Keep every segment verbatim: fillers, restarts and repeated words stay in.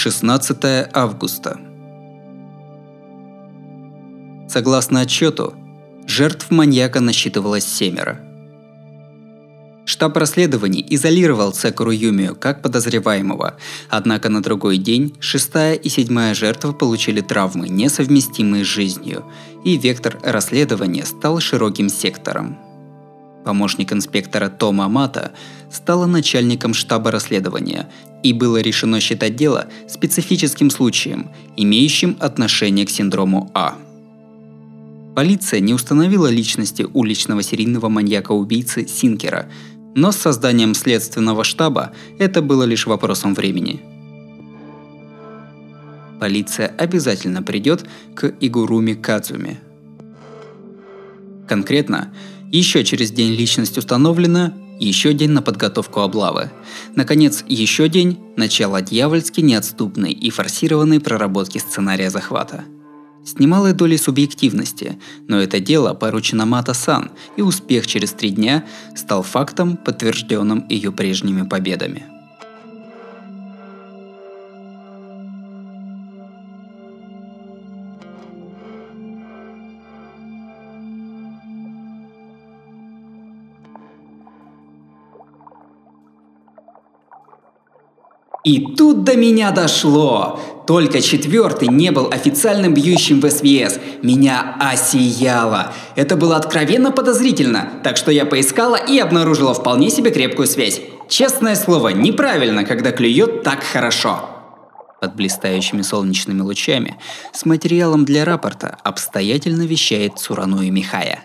шестнадцатое августа. Согласно отчету, жертв маньяка насчитывалось семеро. Штаб расследований изолировал Цекуру Юмию как подозреваемого, однако на другой день шестая и седьмая жертвы получили травмы, несовместимые с жизнью, и вектор расследования стал широким сектором. Помощник инспектора Тома Амата стала начальником штаба расследования, и было решено считать дело специфическим случаем, имеющим отношение к синдрому А. Полиция не установила личности уличного серийного маньяка-убийцы Синкера, но с созданием следственного штаба это было лишь вопросом времени. Полиция обязательно придет к Игуруме Кадзуми. Конкретно, еще через день личность установлена, еще день на подготовку облавы. Наконец, еще день – начало дьявольски неотступной и форсированной проработки сценария захвата. С немалой долей субъективности, но это дело поручено Мата-сан, и успех через три дня стал фактом, подтвержденным ее прежними победами. И тут до меня дошло! Только четвертый не был официальным бьющим в эс вэ эс. Меня осияло. Это было откровенно подозрительно, так что я поискала и обнаружила вполне себе крепкую связь. Честное слово, неправильно, когда клюет так хорошо. Под блистающими солнечными лучами с материалом для рапорта обстоятельно вещает Цурануи Михая.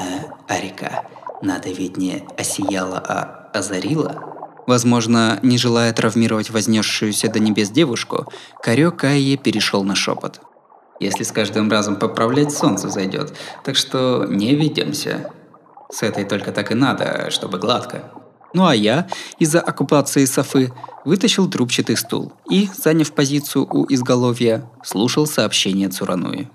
Э, Арика, надо ведь не осияло, а озарило? Возможно, не желая травмировать вознесшуюся до небес девушку, Корэ-Кае перешел на шепот. «Если с каждым разом поправлять, солнце зайдет, так что не ведемся. С этой только так и надо, чтобы гладко». Ну а я, из-за оккупации Софы, вытащил трубчатый стул и, заняв позицию у изголовья, слушал сообщение Цурануи.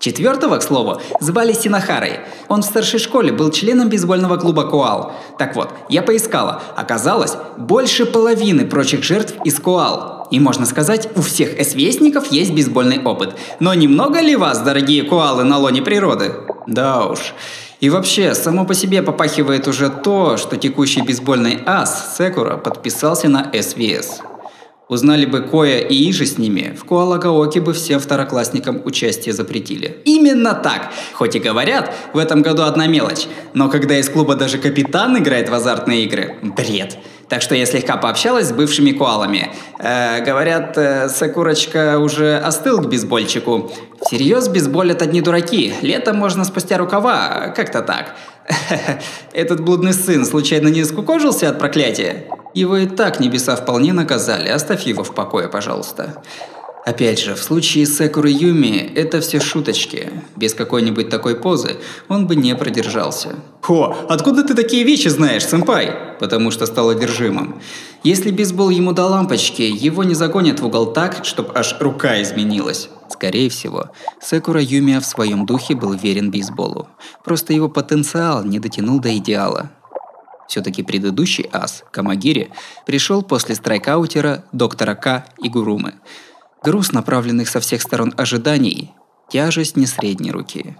Четвертого, к слову, звали Синахарой. Он в старшей школе был членом бейсбольного клуба Коал. Так вот, я поискала. Оказалось, больше половины прочих жертв из Коал. И можно сказать, у всех эс вэ эсников есть бейсбольный опыт. Но немного ли вас, дорогие коалы, на лоне природы? Да уж. И вообще, само по себе попахивает уже то, что текущий бейсбольный ас Секура подписался на эс вэ эс. Узнали бы Коя и Ижи с ними, в Куала-Каоке бы всем второклассникам участие запретили. Именно так! Хоть и говорят, в этом году одна мелочь, но когда из клуба даже капитан играет в азартные игры – бред. Так что я слегка пообщалась с бывшими коалами. Э, говорят, э, Сакурочка уже остыл к бейсбольчику. Всерьез бейсболят одни дураки, летом можно спустя рукава, как-то так. Этот блудный сын случайно не скукожился от проклятия? Его и так небеса вполне наказали, оставь его в покое, пожалуйста. Опять же, в случае с Секурой Юми это все шуточки. Без какой-нибудь такой позы он бы не продержался. Хо, откуда ты такие вещи знаешь, сэмпай? Потому что стал одержимым. Если бейсбол ему до лампочки, его не загонят в угол так, чтобы аж рука изменилась. Скорее всего, Секура Юмия в своем духе был верен бейсболу. Просто его потенциал не дотянул до идеала. Все-таки предыдущий ас, Камагири, пришел после страйкаутера, доктора К и Гурумы. Груз направленных со всех сторон ожиданий – тяжесть не средней руки.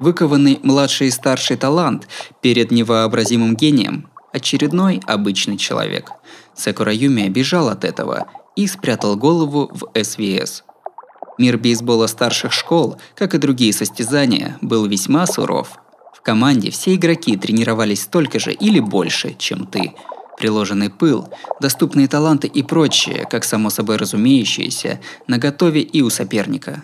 Выкованный младший и старший талант перед невообразимым гением – очередной обычный человек. Секура Юмия бежал от этого и спрятал голову в эс вэ эс. Мир бейсбола старших школ, как и другие состязания, был весьма суров. В команде все игроки тренировались столько же или больше, чем ты. Приложенный пыл, доступные таланты и прочее, как само собой разумеющееся, наготове и у соперника.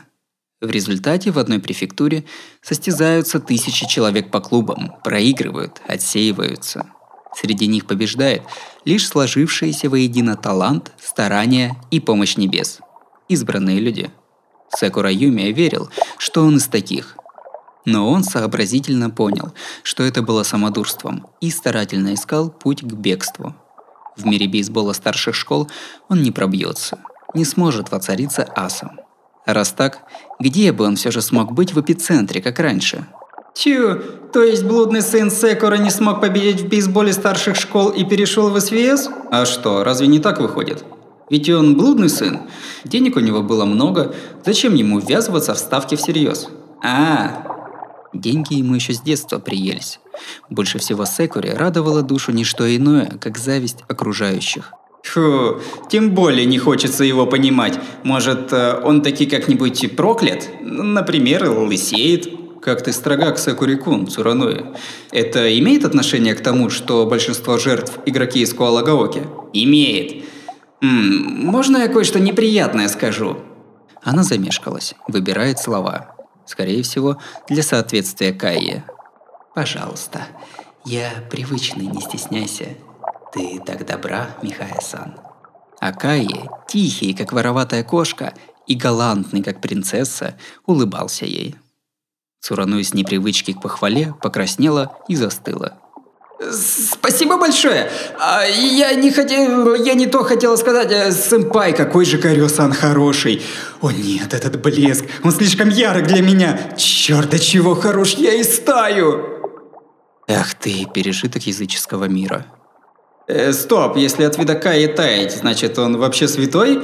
В результате в одной префектуре состязаются тысячи человек по клубам, проигрывают, отсеиваются. Среди них побеждает лишь сложившиеся воедино талант, старания и помощь небес. Избранные люди. Секура Юмия верил, что он из таких. Но он сообразительно понял, что это было самодурством, и старательно искал путь к бегству. В мире бейсбола старших школ он не пробьется, не сможет воцариться асом. Раз так, где бы он все же смог быть в эпицентре, как раньше? Тю, то есть блудный сын Секура не смог победить в бейсболе старших школ и перешел в эс вэ эс? А что, разве не так выходит? Ведь он блудный сын. Денег у него было много. Зачем ему ввязываться в ставки всерьез? А, деньги ему еще с детства приелись. Больше всего Секуре радовало душу не что иное, как зависть окружающих. Фу, тем более не хочется его понимать. Может, он таки как-нибудь проклят? Например, лысеет? Как ты строга к Секуре-кун, Цурануи. Это имеет отношение к тому, что большинство жертв игроки из Коала-Каоке? Имеет. М-м, можно я кое-что неприятное скажу? Она замешкалась, выбирает слова. Скорее всего, для соответствия Кайе. Пожалуйста, я привычный, не стесняйся. Ты так добра, Михая-сан. А Кайе, тихий, как вороватая кошка, и галантный, как принцесса, улыбался ей. Цурануи с непривычки к похвале покраснела и застыла. Спасибо большое! А, я не хотел, я не то хотела сказать. Сэмпай, какой же Гарио-сан хороший! О нет, этот блеск! Он слишком ярок для меня! Черт, до чего хорош, я и стаю! Ах ты, пережиток языческого мира. Э, стоп, если от вида Кайе таять, значит он вообще святой?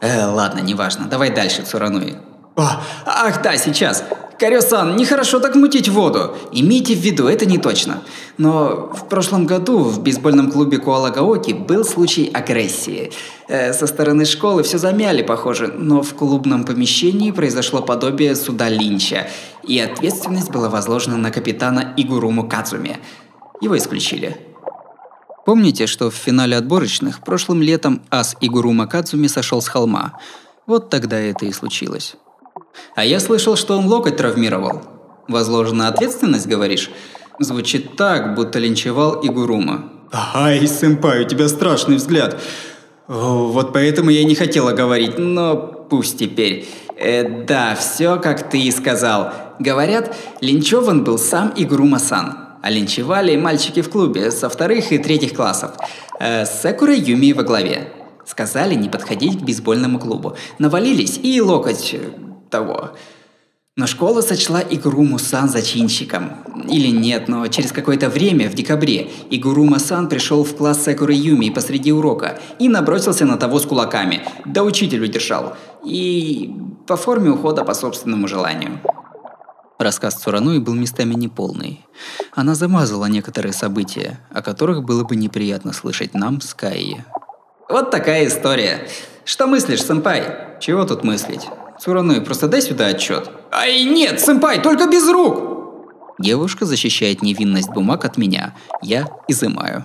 Э, ладно, неважно, давай дальше, Цурануи. О, ах да, сейчас! Корё-сан, нехорошо так мутить воду. Имейте в виду, это не точно. Но в прошлом году в бейсбольном клубе Коала-Каоке был случай агрессии. Э, со стороны школы все замяли, похоже, но в клубном помещении произошло подобие суда линча, и ответственность была возложена на капитана Игуруму Кадзуми. Его исключили. Помните, что в финале отборочных прошлым летом ас Игурума Кадзуми сошел с холма? Вот тогда это и случилось. А я слышал, что он локоть травмировал. Возложена ответственность, говоришь? Звучит так, будто линчевал Игурума. Ай, сэмпай, у тебя страшный взгляд. О, вот поэтому я и не хотела говорить, но пусть теперь. Э, да, все как ты и сказал. Говорят, линчеван был сам Игурума-сан. А линчевали мальчики в клубе со вторых и третьих классов. Э, с Цекурой Юмией во главе. Сказали не подходить к бейсбольному клубу. Навалились и локоть... того. Но школа сочла Игурума-сан зачинщиком. Или нет, но через какое-то время, в декабре, Игурума-сан пришел в класс Цекуры Юмии посреди урока и набросился на того с кулаками, да учителю держал. И по форме ухода по собственному желанию. Рассказ Цурануи был местами неполный. Она замазала некоторые события, о которых было бы неприятно слышать нам с Кайе. Вот такая история. Что мыслишь, сэмпай? Чего тут мыслить? Цурануи, просто дай сюда отчет. Ай, нет, сэмпай, только без рук! Девушка защищает невинность бумаг от меня. Я изымаю.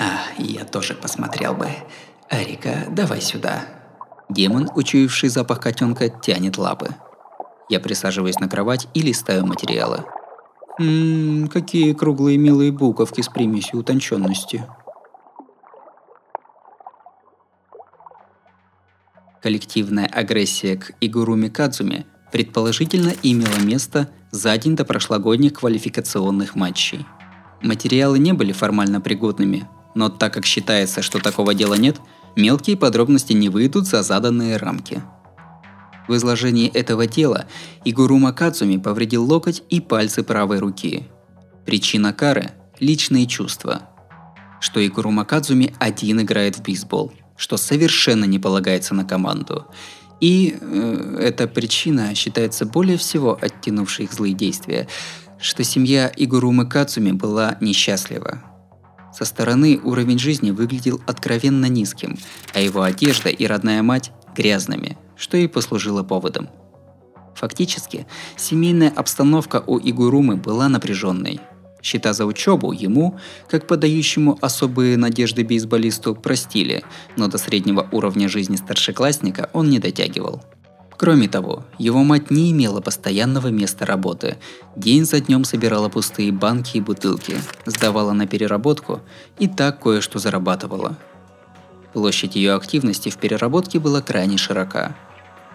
А, я тоже посмотрел бы. Арика, давай сюда. Демон, учуявший запах котенка, тянет лапы. Я присаживаюсь на кровать и листаю материалы. Ммм, какие круглые милые буковки с примесью утонченности. Коллективная агрессия к Игуруме Кадзуми предположительно имела место за день до прошлогодних квалификационных матчей. Материалы не были формально пригодными, но так как считается, что такого дела нет, мелкие подробности не выйдут за заданные рамки. В изложении этого дела Игурума Кадзуми повредил локоть и пальцы правой руки. Причина кары – личные чувства. Что Игурума Кадзуми один играет в бейсбол, что совершенно не полагается на команду. И э, эта причина считается более всего оттянувшей их злые действия, что семья Игурумы Кадзуми была несчастлива. Со стороны уровень жизни выглядел откровенно низким, а его одежда и родная мать – грязными, что и послужило поводом. Фактически, семейная обстановка у Игурумы была напряженной. Счета за учебу ему, как подающему особые надежды бейсболисту, простили, но до среднего уровня жизни старшеклассника он не дотягивал. Кроме того, его мать не имела постоянного места работы, день за днем собирала пустые банки и бутылки, сдавала на переработку и так кое-что зарабатывала. Площадь ее активности в переработке была крайне широка.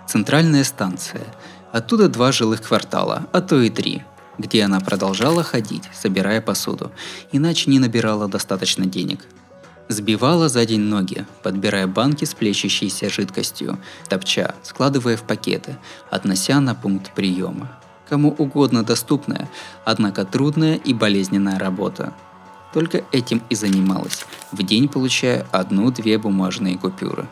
Центральная станция, оттуда два жилых квартала, а то и три, где она продолжала ходить, собирая посуду, иначе не набирала достаточно денег. Сбивала за день ноги, подбирая банки с плещущейся жидкостью, топча, складывая в пакеты, относя на пункт приема. Кому угодно доступная, однако трудная и болезненная работа. Только этим и занималась, в день получая одну-две бумажные купюры.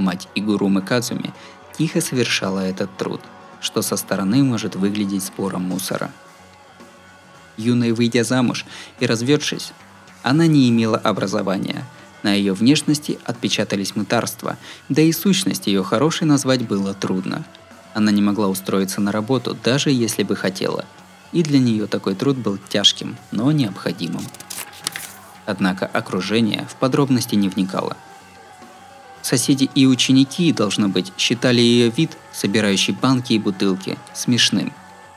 мать Игурумы Кадзуми, тихо совершала этот труд, что со стороны может выглядеть спором мусора. Юной выйдя замуж и разведшись, она не имела образования, на ее внешности отпечатались мытарства, да и сущность ее хорошей назвать было трудно. Она не могла устроиться на работу, даже если бы хотела, и для нее такой труд был тяжким, но необходимым. Однако окружение в подробности не вникало. Соседи и ученики, должно быть, считали ее вид, собирающий банки и бутылки, смешным.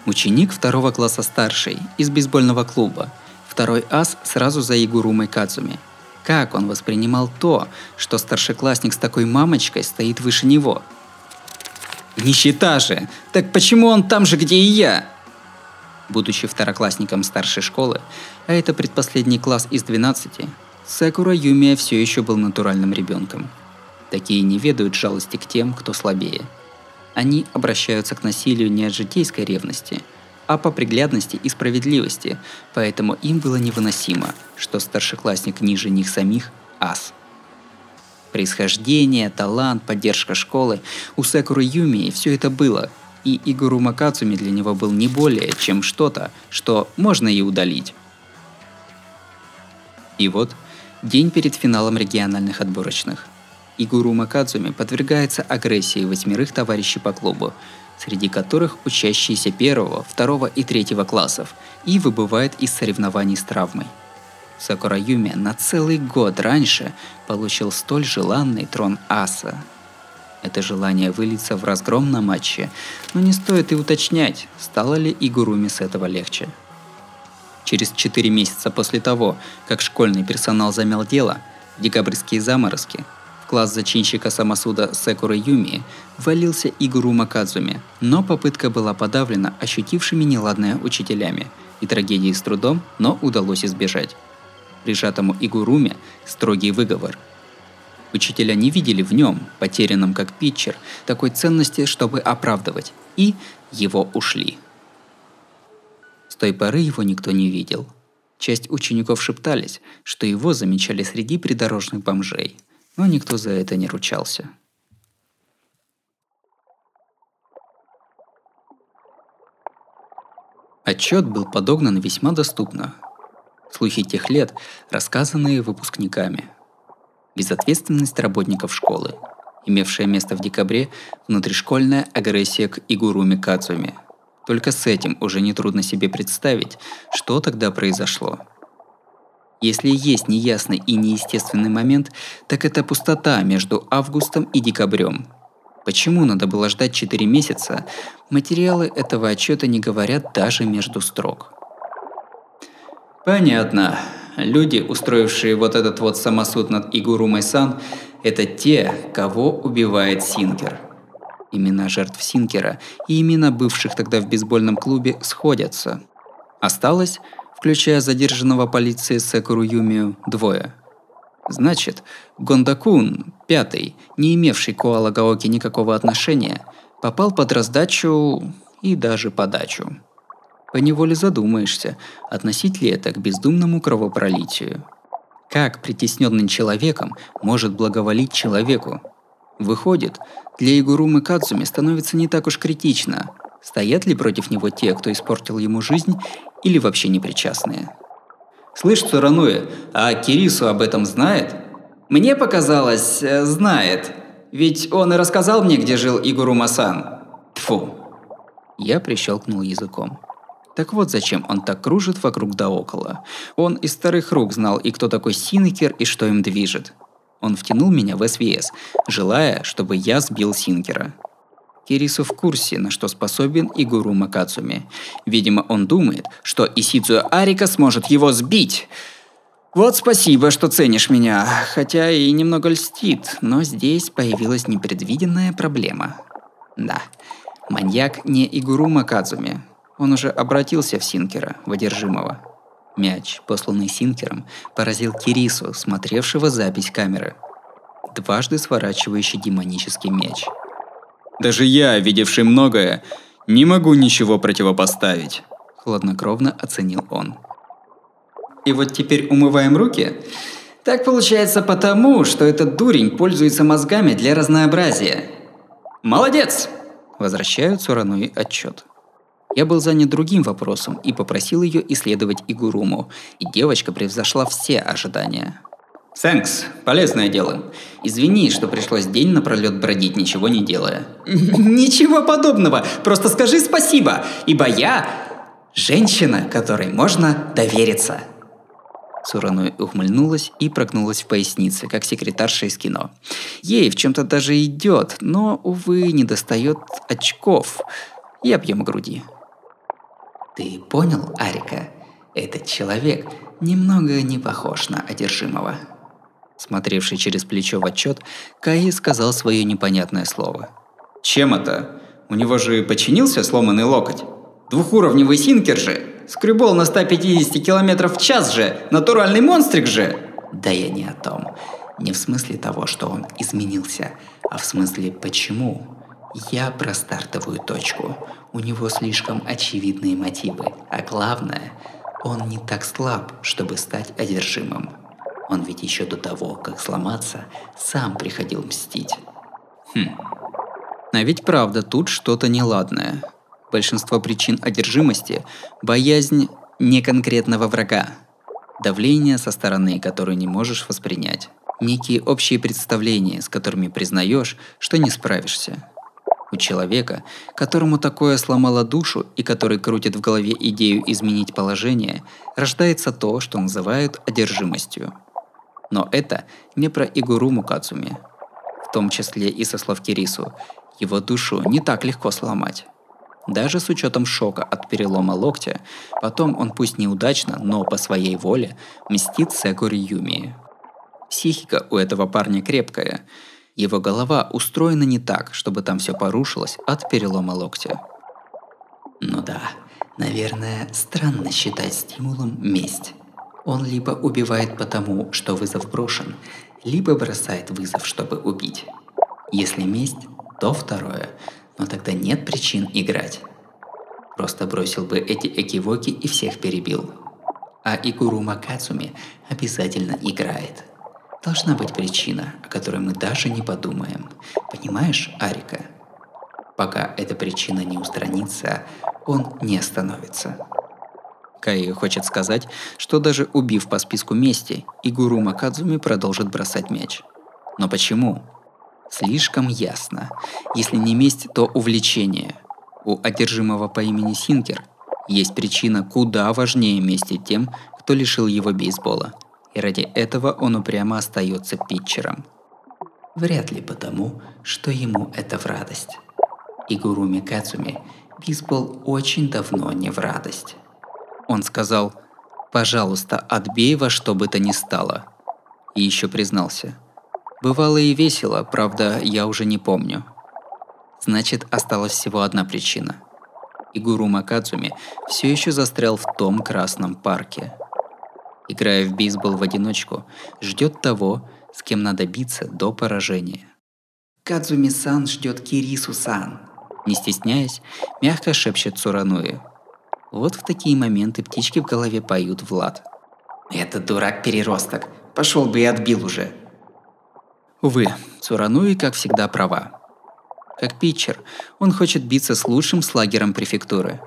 Ученик второго класса старший, из бейсбольного клуба, второй ас сразу за Игурумой Кадзуми. Как он воспринимал то, что старшеклассник с такой мамочкой стоит выше него? «Нищета же! Так почему он там же, где и я?» Будучи второклассником старшей школы, а это предпоследний класс из двенадцати, Цекура Юмия все еще был натуральным ребенком. Такие не ведают жалости к тем, кто слабее. Они обращаются к насилию не от житейской ревности, а по приглядности и справедливости, поэтому им было невыносимо, что старшеклассник ниже них самих – ас. Происхождение, талант, поддержка школы – у Цекуры Юмии все это было, и Игурума Кадзуми для него был не более, чем что-то, что можно и удалить. И вот день перед финалом региональных отборочных. Игурума Кадзуми подвергается агрессии восьмерых товарищей по клубу, среди которых учащиеся первого, второго и третьего классов, и выбывает из соревнований с травмой. Цекура Юмия на целый год раньше получил столь желанный трон аса. Это желание выльется в разгром на матче, но не стоит и уточнять, стало ли Игуруме с этого легче. Через четыре месяца после того, как школьный персонал замял дело, в декабрьские заморозки, в класс зачинщика самосуда Цекуры Юмии валился Игурума Кадзуми, но попытка была подавлена ощутившими неладное учителями, и трагедии с трудом, но удалось избежать. Прижатому Игуруме строгий выговор. Учителя не видели в нем, потерянном как питчер, такой ценности, чтобы оправдывать, и его ушли. С той поры его никто не видел. Часть учеников шептались, что его замечали среди придорожных бомжей, но никто за это не ручался. Отчет был подогнан весьма доступно. Слухи тех лет, рассказанные выпускниками. Безответственность работников школы, имевшая место в декабре внутришкольная агрессия к Игуруме Кадзуми. Только с этим уже нетрудно себе представить, что тогда произошло. Если есть неясный и неестественный момент, так это пустота между августом и декабрем. Почему надо было ждать четыре месяца? Материалы этого отчета не говорят даже между строк. Понятно. Люди, устроившие вот этот вот самосуд над Игурумой-сан, это те, кого убивает Синкер. Имена жертв Синкера и имена бывших тогда в бейсбольном клубе сходятся. Осталось, включая задержанного полиции Цекуру Юмию, двое. Значит, Гондакун, пятый, не имевший к Куала-Каоке никакого отношения, попал под раздачу и даже подачу. Поневоле задумаешься, относить ли это к бездумному кровопролитию. Как притесненный человеком может благоволить человеку? Выходит, для Игурумы Кадзуми становится не так уж критично, стоят ли против него те, кто испортил ему жизнь, или вообще непричастные. «Слышь, Цурануи, а Кирису об этом знает?» «Мне показалось, знает. Ведь он и рассказал мне, где жил Игурума-сан». Тьфу. Я прищелкнул языком. Так вот зачем он так кружит вокруг да около. Он из старых рук знал и кто такой Синкер, и что им движет. Он втянул меня в эс вэ эс, желая, чтобы я сбил Синкера. Кирису в курсе, на что способен Игурума Кадзуми. Видимо, он думает, что Исидзу Арика сможет его сбить. Вот спасибо, что ценишь меня, хотя и немного льстит, но здесь появилась непредвиденная проблема. Да, маньяк не Игурума Кадзуми. Он уже обратился в Синкера, в одержимого. Мяч, посланный Синкером, поразил Кирису, смотревшего запись камеры. Дважды сворачивающий демонический мяч. «Даже я, видевший многое, не могу ничего противопоставить», – хладнокровно оценил он. «И вот теперь умываем руки? Так получается потому, что этот дурень пользуется мозгами для разнообразия. Молодец! Возвращаю Цурануи отчет. Я был занят другим вопросом и попросил ее исследовать Игуруму, и девочка превзошла все ожидания. Сэнкс, полезное дело. Извини, что пришлось день напролет бродить, ничего не делая. Ничего подобного, просто скажи спасибо, ибо я женщина, которой можно довериться. Цурануи ухмыльнулась и прогнулась в пояснице, как секретарша из кино. Ей в чем-то даже идет, но, увы, недостает очков и объем груди. Ты понял, Арика? Этот человек немного не похож на одержимого. Смотревший через плечо в отчет, Кайе сказал свое непонятное слово. Чем это? У него же починился сломанный локоть. Двухуровневый синкер же. Скребол на ста пятидесяти километров в час же. Натуральный монстрик же. Да я не о том. Не в смысле того, что он изменился, а в смысле почему. Я про стартовую точку. У него слишком очевидные мотивы. А главное, он не так слаб, чтобы стать одержимым. Он ведь еще до того, как сломаться, сам приходил мстить. Хм. А ведь правда тут что-то неладное. Большинство причин одержимости – боязнь неконкретного врага, давление со стороны, которое не можешь воспринять, некие общие представления, с которыми признаешь, что не справишься. У человека, которому такое сломало душу и который крутит в голове идею изменить положение, рождается то, что называют одержимостью. Но это не про Игуруму Кадзуми. В том числе и со слов Кирису, его душу не так легко сломать. Даже с учетом шока от перелома локтя, потом он пусть неудачно, но по своей воле мстит Цекуре Юмии. Психика у этого парня крепкая. Его голова устроена не так, чтобы там все порушилось от перелома локтя. Ну да, наверное, странно считать стимулом месть. Он либо убивает потому, что вызов брошен, либо бросает вызов, чтобы убить. Если месть, то второе. Но тогда нет причин играть. Просто бросил бы эти экивоки и всех перебил. А Игурума Кадзуми обязательно играет. Должна быть причина, о которой мы даже не подумаем. Понимаешь, Арика? Пока эта причина не устранится, он не остановится. Кайе хочет сказать, что даже убив по списку мести, Игурума Кадзуми продолжит бросать мяч. Но почему? Слишком ясно. Если не месть, то увлечение. У одержимого по имени Синкер есть причина куда важнее мести тем, кто лишил его бейсбола. И ради этого он упрямо остается питчером. Вряд ли потому, что ему это в радость. Игуруме Кадзуми бейсбол очень давно не в радость. Он сказал: «Пожалуйста, отбей во что бы то ни стало». И еще признался: «Бывало и весело, правда, я уже не помню». Значит, осталась всего одна причина. Игурума Кадзуми все еще застрял в том красном парке. Играя в бейсбол в одиночку, ждет того, с кем надо биться до поражения. «Кадзуми-сан ждет Кирису-сан», не стесняясь, мягко шепчет Цурануи. Вот в такие моменты птички в голове поют Влад. «Этот дурак-переросток, пошел бы и отбил уже». Увы, Цурануи, как всегда, права. Как питчер, он хочет биться с лучшим слагером префектуры.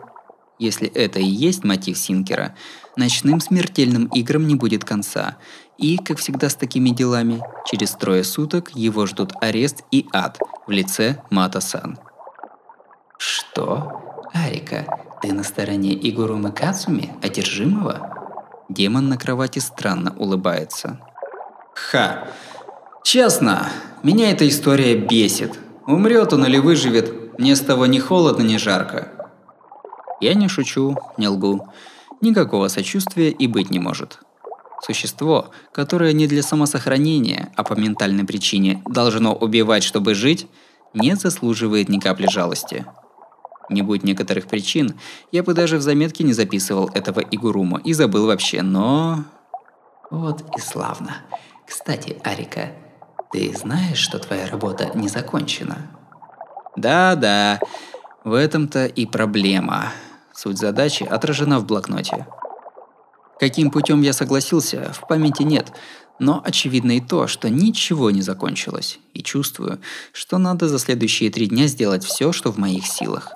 Если это и есть мотив Синкера, ночным смертельным играм не будет конца. И, как всегда с такими делами, через трое суток его ждут арест и ад в лице Мата-сан. Что? Арика, ты на стороне Игурумы Кадзуми, одержимого? Демон на кровати странно улыбается. Ха! Честно, меня эта история бесит. Умрет он или выживет, мне с того ни холодно, ни жарко. Я не шучу, не лгу. Никакого сочувствия и быть не может. Существо, которое не для самосохранения, а по ментальной причине должно убивать, чтобы жить, не заслуживает ни капли жалости. Не будь некоторых причин, я бы даже в заметке не записывал этого Игуруму и забыл вообще, но... Вот и славно. Кстати, Арика... Ты знаешь, что твоя работа не закончена? Да-да, в этом-то и проблема. Суть задачи отражена в блокноте. Каким путем я согласился, в памяти нет, Но очевидно и то, что ничего не закончилось, и чувствую, что надо за следующие три дня сделать все, что в моих силах.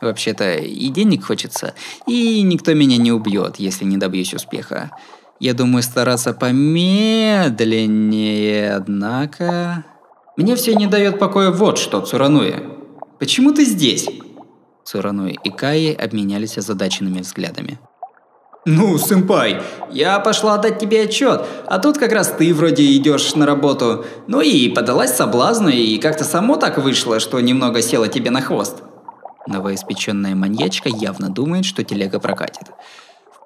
Вообще-то и денег хочется, и никто меня не убьет, если не добьюсь успеха. Я думаю стараться помедленнее, однако... Мне все не дает покоя вот что, Цурануи. Почему ты здесь? Цурануи и Кайе обменялись озадаченными взглядами. Ну, сэмпай, я пошла отдать тебе отчет, а тут как раз ты вроде идешь на работу. Ну и подалась соблазну, и как-то само так вышло, что немного села тебе на хвост. Новоиспеченная маньячка явно думает, что телега прокатит.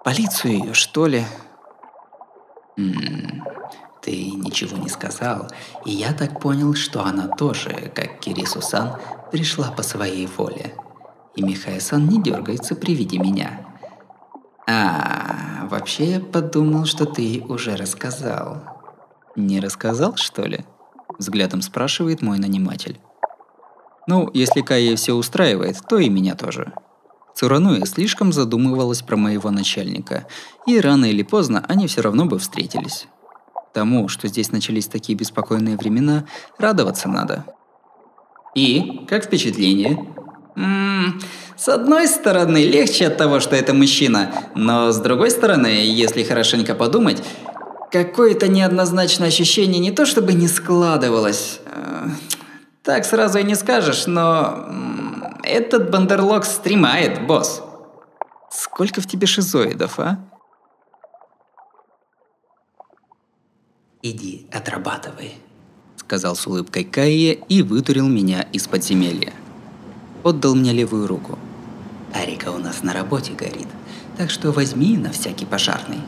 В полицию ее, что ли? М-м, ты ничего не сказал, и я так понял, что она тоже, как Кирису-сан, пришла по своей воле. И Михая-сан не дергается при виде меня. А, вообще я подумал, что ты уже рассказал. Не рассказал, что ли? Взглядом спрашивает мой наниматель. Ну, если Кайе все устраивает, то и меня тоже. Цурануи слишком задумывалась про моего начальника, и рано или поздно они все равно бы встретились. Тому, что здесь начались такие беспокойные времена, радоваться надо. И, как впечатление? Ммм, с одной стороны, легче от того, что это мужчина, но с другой стороны, если хорошенько подумать, какое-то неоднозначное ощущение не то чтобы не складывалось. Э, так сразу и не скажешь, но э, этот бандерлог стримает, босс. Сколько в тебе шизоидов, а? Иди, отрабатывай, сказал с улыбкой Кайе и вытурил меня из подземелья. Отдал мне левую руку. Арика у нас на работе горит, так что возьми на всякий пожарный.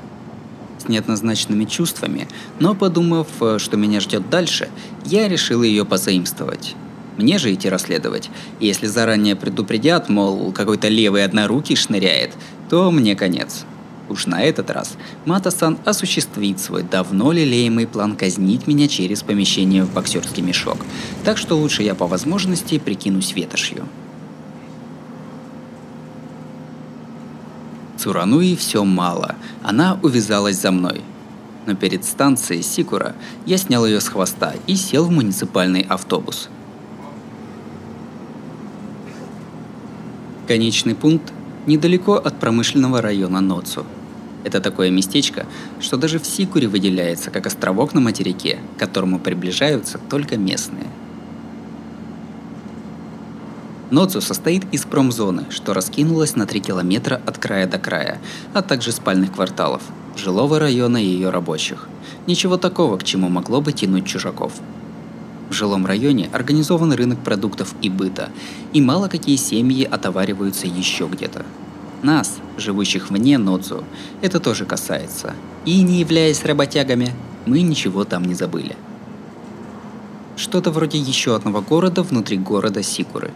С неоднозначными чувствами, но подумав, что меня ждет дальше, я решил ее позаимствовать. Мне же идти расследовать. Если заранее предупредят, мол, какой-то левый однорукий шныряет, то мне конец. Уж на этот раз Мата-сан осуществит свой давно лелеемый план казнить меня через помещение в боксерский мешок, так что лучше я по возможности прикинусь ветошью. Цурануи все мало, она увязалась за мной. Но перед станцией Сикура я снял ее с хвоста и сел в муниципальный автобус. Конечный пункт недалеко от промышленного района Ноцу. Это такое местечко, что даже в Сикуре выделяется как островок на материке, к которому приближаются только местные. Ноцу состоит из промзоны, что раскинулась на три километра от края до края, а также спальных кварталов, жилого района и ее рабочих. Ничего такого, к чему могло бы тянуть чужаков. В жилом районе организован рынок продуктов и быта, и мало какие семьи отовариваются еще где-то. Нас, живущих вне Ноцу, это тоже касается. И не являясь работягами, мы ничего там не забыли. Что-то вроде еще одного города внутри города Сикуры.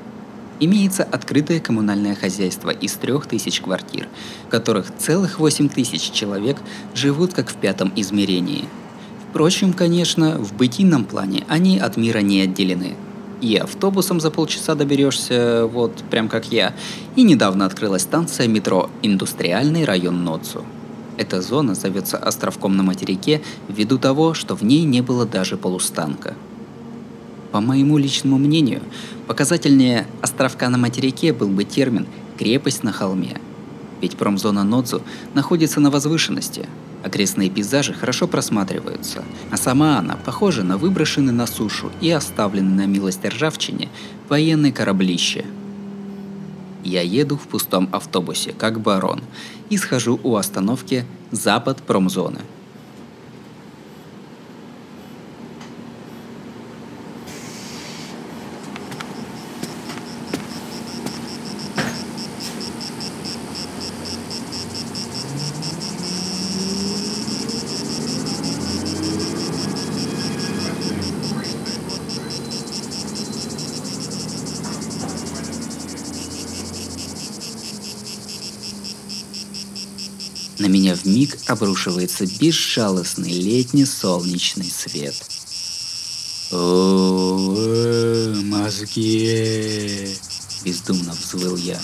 Имеется открытое коммунальное хозяйство из трех тысяч квартир, в которых целых восемь тысяч человек живут как в пятом измерении. Впрочем, конечно, в бытийном плане они от мира не отделены. И автобусом за полчаса доберешься, вот прям как я. И недавно открылась станция метро «Индустриальный район Ноцу». Эта зона зовется островком на материке ввиду того, что в ней не было даже полустанка. По моему личному мнению, показательнее «островка на материке» был бы термин «крепость на холме». Ведь промзона Ноцу находится на возвышенности. Окрестные пейзажи хорошо просматриваются, а сама она похожа на выброшенный на сушу и оставленный на милость ржавчине военный кораблище. Я еду в пустом автобусе, как барон, и схожу у остановки «Запад промзоны». На меня вмиг обрушивается безжалостный летний солнечный свет. О, мозги! Бездумно взвыл я.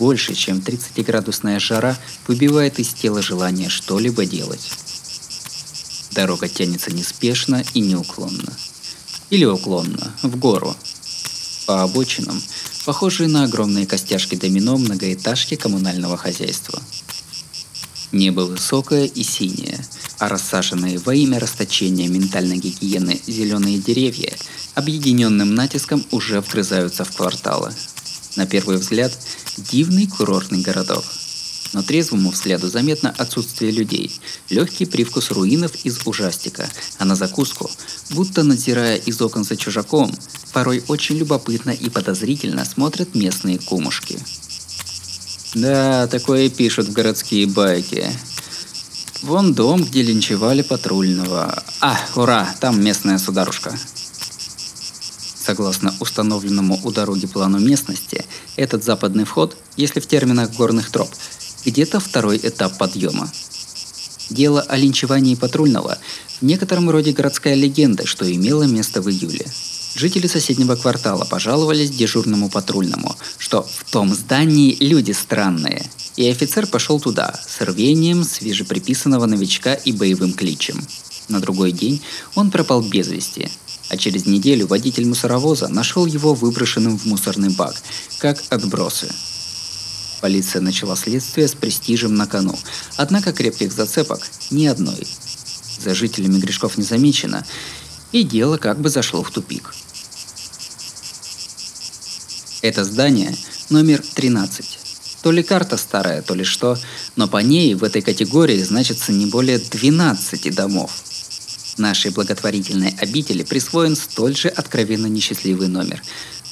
больше, чем тридцатиградусная жара выбивает из тела желание что-либо делать. Дорога тянется неспешно и неуклонно. Или уклонно, в гору. По обочинам, похожие на огромные костяшки домино многоэтажки коммунального хозяйства. Небо высокое и синее, а рассаженные во имя расточения ментальной гигиены зеленые деревья объединенным натиском уже вгрызаются в кварталы. На первый взгляд, дивный курортный городок. Но трезвому взгляду заметно отсутствие людей, легкий привкус руинов из ужастика, а на закуску, будто надзирая из окон за чужаком, порой очень любопытно и подозрительно смотрят местные кумушки. Да, такое пишут в городские байки. Вон дом, где линчевали патрульного. А, ура, там местная сударушка. Согласно установленному у дороги плану местности, этот западный вход, если в терминах горных троп, где-то второй этап подъема. Дело о линчевании патрульного в некотором роде городская легенда, что имело место в июле. Жители соседнего квартала пожаловались дежурному патрульному, что в том здании люди странные. И офицер пошел туда с рвением свежеприписанного новичка и боевым кличем. На другой день он пропал без вести, а через неделю водитель мусоровоза нашел его выброшенным в мусорный бак, как отбросы. Полиция начала следствие с престижем на кону, однако крепких зацепок ни одной. За жителями грешков не замечено, и дело как бы зашло в тупик. Это здание номер тринадцать. То ли карта старая, то ли что, но по ней в этой категории значится не более двенадцати домов. Нашей благотворительной обители присвоен столь же откровенно несчастливый номер,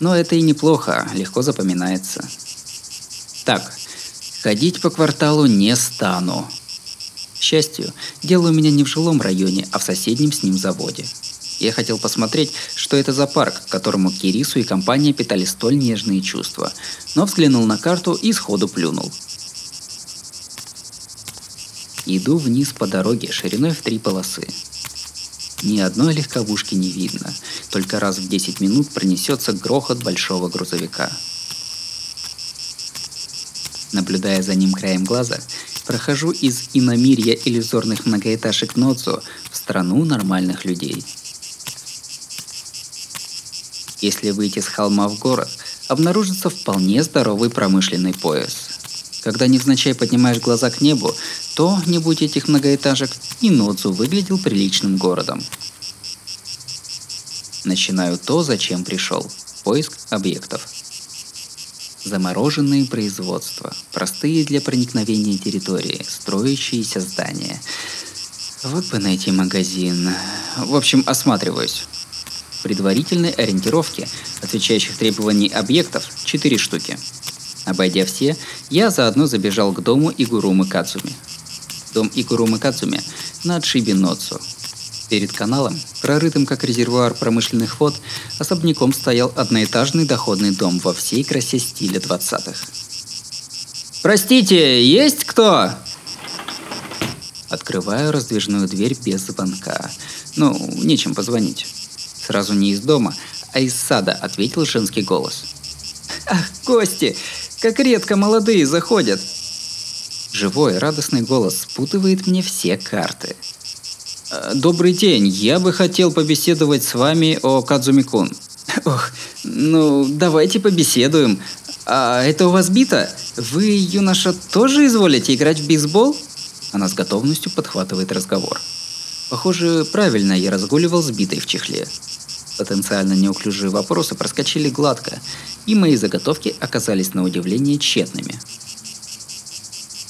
но это и неплохо, легко запоминается. Так, ходить по кварталу не стану. К счастью, дело у меня не в жилом районе, а в соседнем с ним заводе. Я хотел посмотреть, что это за парк, к которому Кирису и компания питали столь нежные чувства, но взглянул на карту и сходу плюнул. Иду вниз по дороге шириной в три полосы. Ни одной легковушки не видно, только раз в десять минут пронесется грохот большого грузовика. Наблюдая за ним краем глаза, прохожу из иномирья иллюзорных многоэтажек Ноцу в страну нормальных людей. Если выйти с холма в город, обнаружится вполне здоровый промышленный пояс. Когда невзначай поднимаешь глаза к небу, то, не будь этих многоэтажек, и Ноцу выглядел приличным городом. Начинаю то, зачем пришел. Поиск объектов. Замороженные производства, простые для проникновения территории, строящиеся здания. Вот бы найти магазин. В общем, осматриваюсь. Предварительной ориентировки, отвечающих требований объектов, четыре штуки. Обойдя все, я заодно забежал к дому Игурумы Кадзуми. Дом Игурумы Кадзуми на отшибе Ноцу. Перед каналом, прорытым как резервуар промышленных вод, особняком стоял одноэтажный доходный дом во всей красе стиля двадцатых. «Простите, есть кто?» Открываю раздвижную дверь без звонка. Ну, нечем позвонить. Сразу не из дома, а из сада, ответил женский голос. «Ах, гости! Как редко молодые заходят!» Живой, радостный голос спутывает мне все карты. «Добрый день, я бы хотел побеседовать с вами о Кадзуми-кун». «Ох, ну давайте побеседуем. А это у вас бита? Вы, юноша, тоже изволите играть в бейсбол?» Она с готовностью подхватывает разговор. Похоже, правильно я разгуливал с битой в чехле. Потенциально неуклюжие вопросы проскочили гладко, и мои заготовки оказались на удивление тщетными.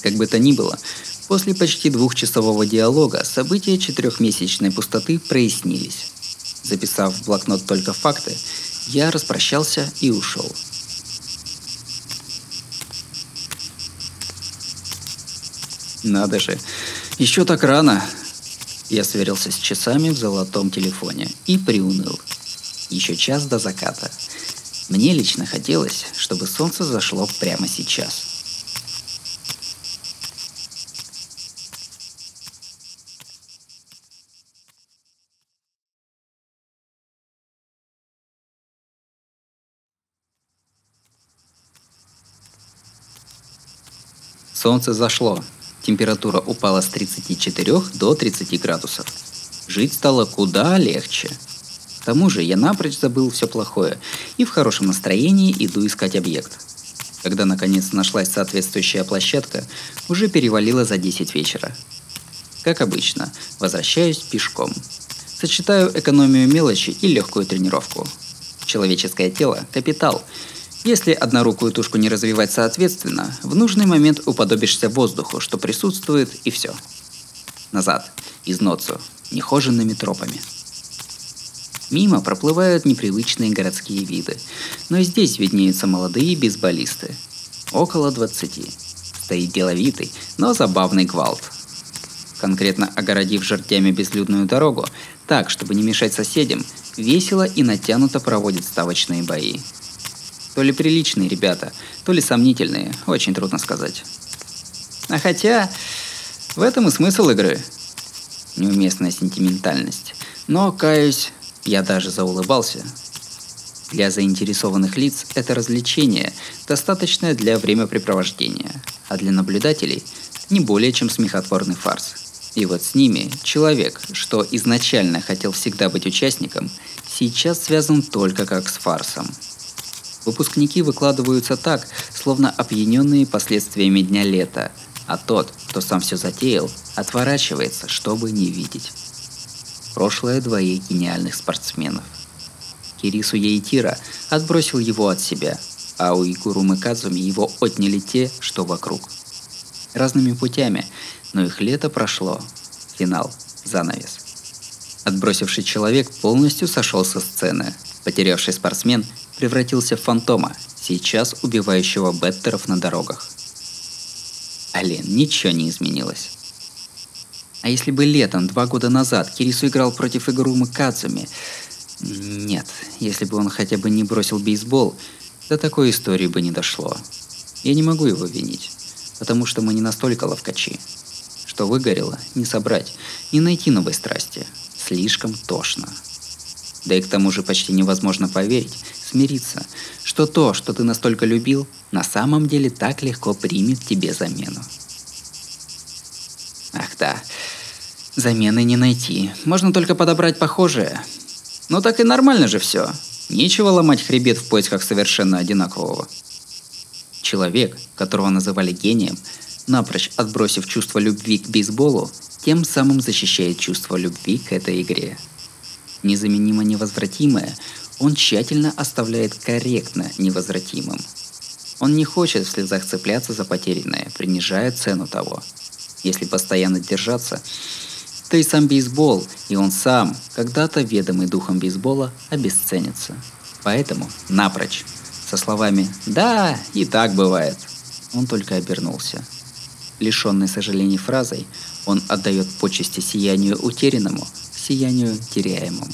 Как бы то ни было, после почти двухчасового диалога события четырехмесячной пустоты прояснились. Записав в блокнот только факты, я распрощался и ушел. Надо же, еще так рано! Я сверился с часами в золотом телефоне и приуныл. Еще час до заката. Мне лично хотелось, чтобы солнце зашло прямо сейчас. Солнце зашло. Температура упала с тридцати четырёх до тридцати градусов. Жить стало куда легче. К тому же я напрочь забыл все плохое и в хорошем настроении иду искать объект. Когда наконец нашлась соответствующая площадка, уже перевалило за десять вечера. Как обычно, возвращаюсь пешком. Сочетаю экономию мелочи и легкую тренировку. Человеческое тело – капитал. Если однорукую тушку не развивать соответственно, в нужный момент уподобишься воздуху, что присутствует, и все. Назад, из Ноцу, нехоженными тропами. Мимо проплывают непривычные городские виды, но здесь виднеются молодые бейсболисты. Около двадцати. Стоит деловитый, но забавный гвалт. Конкретно огородив жердями безлюдную дорогу, так, чтобы не мешать соседям, весело и натянуто проводят ставочные бои. То ли приличные ребята, то ли сомнительные, очень трудно сказать. А хотя, в этом и смысл игры. Неуместная сентиментальность. Но, каюсь, я даже заулыбался. Для заинтересованных лиц это развлечение, достаточное для времяпрепровождения, а для наблюдателей не более чем смехотворный фарс. И вот с ними человек, что изначально хотел всегда быть участником, сейчас связан только как с фарсом. Выпускники выкладываются так, словно опьяненные последствиями дня лета, а тот, кто сам все затеял, отворачивается, чтобы не видеть. Прошлое двоих гениальных спортсменов. Кирису Яитира отбросил его от себя, а у Игурумы Кадзуми его отняли те, что вокруг. Разными путями, но их лето прошло. Финал. Занавес. Отбросивший человек полностью сошел со сцены. Потерявший спортсмен превратился в фантома, сейчас убивающего беттеров на дорогах. Алин, ничего не изменилось. А если бы летом, два года назад, Кирису играл против Игурумы Кадзуми? Нет, если бы он хотя бы не бросил бейсбол, до такой истории бы не дошло. Я не могу его винить, потому что мы не настолько ловкачи. Что выгорело, не собрать, не найти новой страсти. Слишком тошно. Да и к тому же почти невозможно поверить, смириться, что то, что ты настолько любил, на самом деле так легко примет тебе замену. Ах да, замены не найти, можно только подобрать похожее. Ну так и нормально же все, нечего ломать хребет в поисках совершенно одинакового. Человек, которого называли гением, напрочь отбросив чувство любви к бейсболу, тем самым защищает чувство любви к этой игре. Незаменимо невозвратимое, он тщательно оставляет корректно невозвратимым. Он не хочет в слезах цепляться за потерянное, принижая цену того. Если постоянно держаться, то и сам бейсбол, и он сам, когда-то ведомый духом бейсбола, обесценится. Поэтому напрочь. Со словами «Да, и так бывает». Он только обернулся. Лишенный сожалений фразой, он отдает почести сиянию утерянному, сиянию теряемому.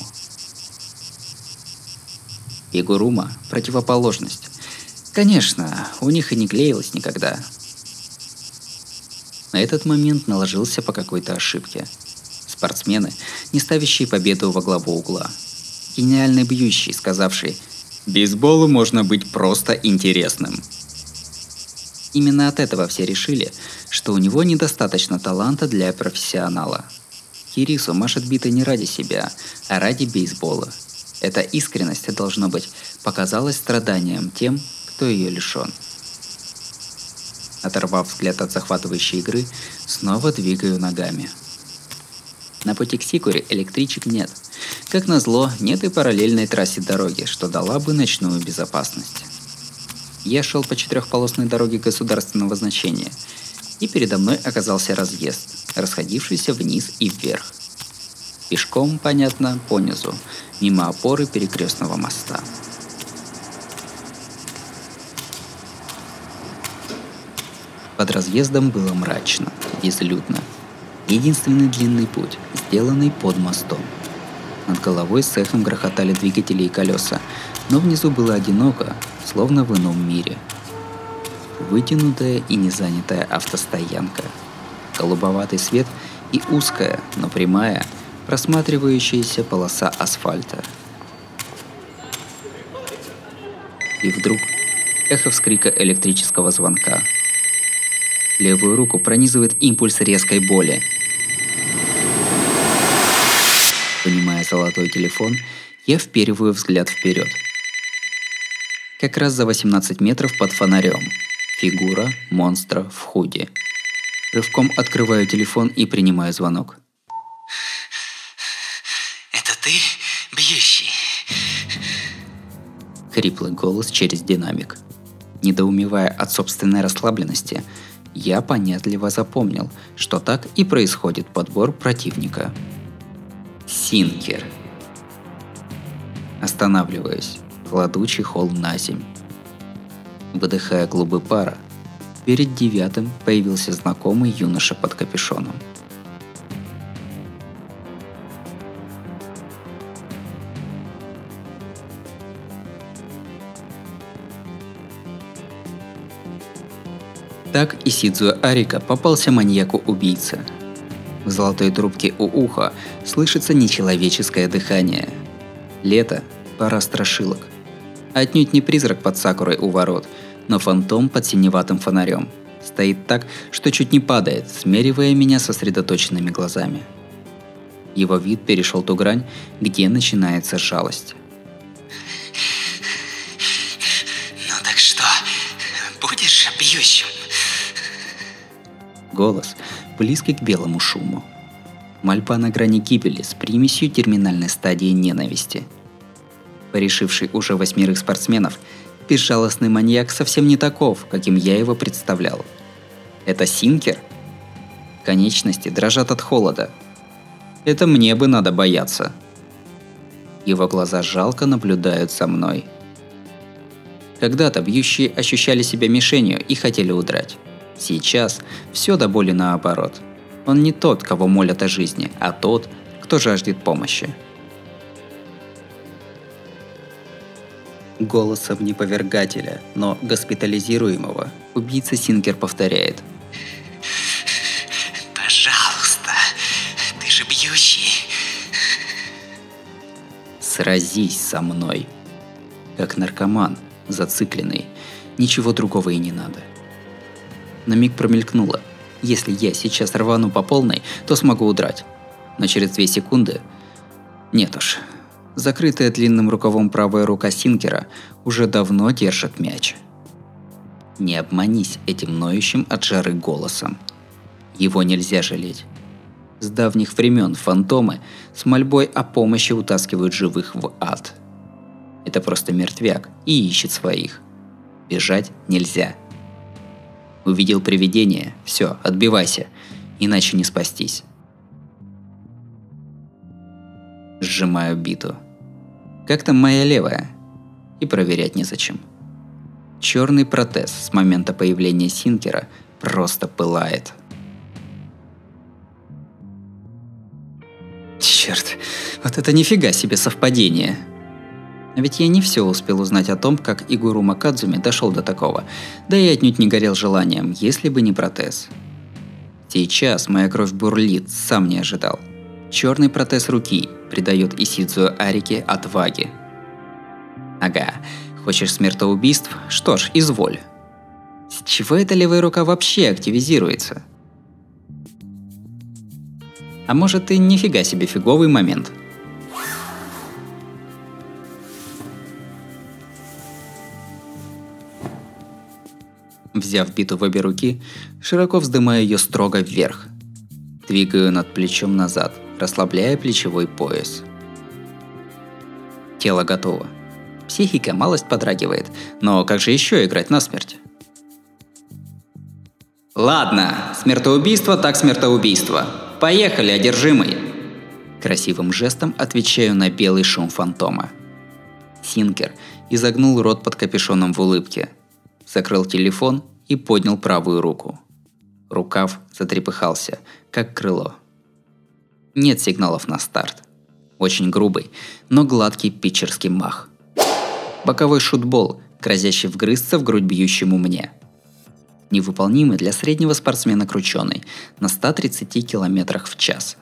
Игурума – противоположность. Конечно, у них и не клеилось никогда. На этот момент наложился по какой-то ошибке. Спортсмены, не ставящие победу во главу угла. Гениально бьющий, сказавший «Бейсболу можно быть просто интересным». Именно от этого все решили, что у него недостаточно таланта для профессионала. Кирису машет битой не ради себя, а ради бейсбола. Эта искренность, должно быть, показалась страданием тем, кто ее лишен. Оторвав взгляд от захватывающей игры, снова двигаю ногами. На пути к Сикуре электричек нет. Как назло, нет и параллельной трассе дороги, что дала бы ночную безопасность. Я шел по четырехполосной дороге государственного значения, и передо мной оказался разъезд, расходившийся вниз и вверх. Пешком, понятно, понизу, мимо опоры перекрестного моста. Под разъездом было мрачно, безлюдно. Единственный длинный путь, сделанный под мостом. Над головой с эхом грохотали двигатели и колеса, но внизу было одиноко, словно в ином мире. Вытянутая и незанятая автостоянка. Голубоватый свет и узкая, но прямая, просматривающаяся полоса асфальта. И вдруг эхо вскрика электрического звонка. Левую руку пронизывает импульс резкой боли. Понимая золотой телефон, я впериваю взгляд вперед. Как раз за восемнадцать метров под фонарем. Фигура монстра в худи. Рывком открываю телефон и принимаю звонок. «Это ты, бьющий?» Хриплый голос через динамик. Недоумевая от собственной расслабленности, я понятливо запомнил, что так и происходит подбор противника. Синкер. Останавливаюсь, кладу чехол на земь. Выдыхая клубы пара, перед девятым появился знакомый юноша под капюшоном. Так Исидзу Арика попался маньяку-убийца. В золотой трубке у уха слышится нечеловеческое дыхание. Лето – пора страшилок. Отнюдь не призрак под сакурой у ворот, но фантом под синеватым фонарем. Стоит так, что чуть не падает, смеривая меня сосредоточенными глазами. Его вид перешел ту грань, где начинается жалость. «Ну так что, будешь бьющим?» Голос, близкий к белому шуму. Мольба на грани гибели с примесью терминальной стадии ненависти. Порешивший уже восьмерых спортсменов, безжалостный маньяк совсем не таков, каким я его представлял. Это Синкер? Конечности дрожат от холода. Это мне бы надо бояться. Его глаза жалко наблюдают за мной. Когда-то бьющие ощущали себя мишенью и хотели удрать. Сейчас все до боли наоборот. Он не тот, кого молят о жизни, а тот, кто жаждет помощи. Голосом неповергателя, но госпитализируемого, убийца Синкер повторяет: «Пожалуйста, ты же бьющий!» «Сразись со мной!» Как наркоман, зацикленный, ничего другого и не надо. На миг промелькнуло. Если я сейчас рвану по полной, то смогу удрать. Но через две секунды... Нет уж. Закрытая длинным рукавом правая рука Синкера уже давно держит мяч. Не обманись этим ноющим от жары голосом. Его нельзя жалеть. С давних времен фантомы с мольбой о помощи утаскивают живых в ад. Это просто мертвяк и ищет своих. Бежать нельзя. Увидел привидение, все, отбивайся, иначе не спастись. Сжимаю биту. Как там моя левая? И проверять незачем. Черный протез с момента появления Синкера просто пылает. Черт, вот это нифига себе совпадение. Ведь я не все успел узнать о том, как Игурума Кадзуми дошел до такого, да и отнюдь не горел желанием, если бы не протез. Сейчас моя кровь бурлит, сам не ожидал. Черный протез руки придает Исидзу Арике отваги. Ага, хочешь смертоубийств? Что ж, изволь. С чего эта левая рука вообще активизируется? А может и нифига себе фиговый момент. Взяв биту в обе руки, широко вздымаю ее строго вверх. Двигаю над плечом назад, расслабляя плечевой пояс. Тело готово. Психика малость подрагивает, но как же еще играть насмерть? Ладно, смертоубийство так смертоубийство. Поехали, одержимый! Красивым жестом отвечаю на белый шум фантома. Синкер изогнул рот под капюшоном в улыбке. Закрыл телефон и поднял правую руку. Рукав затрепыхался, как крыло. Нет сигналов на старт. Очень грубый, но гладкий питчерский мах. Боковой шутбол, грозящий вгрызться в грудь бьющему мне. Невыполнимый для среднего спортсмена крученый на ста тридцати километрах в час.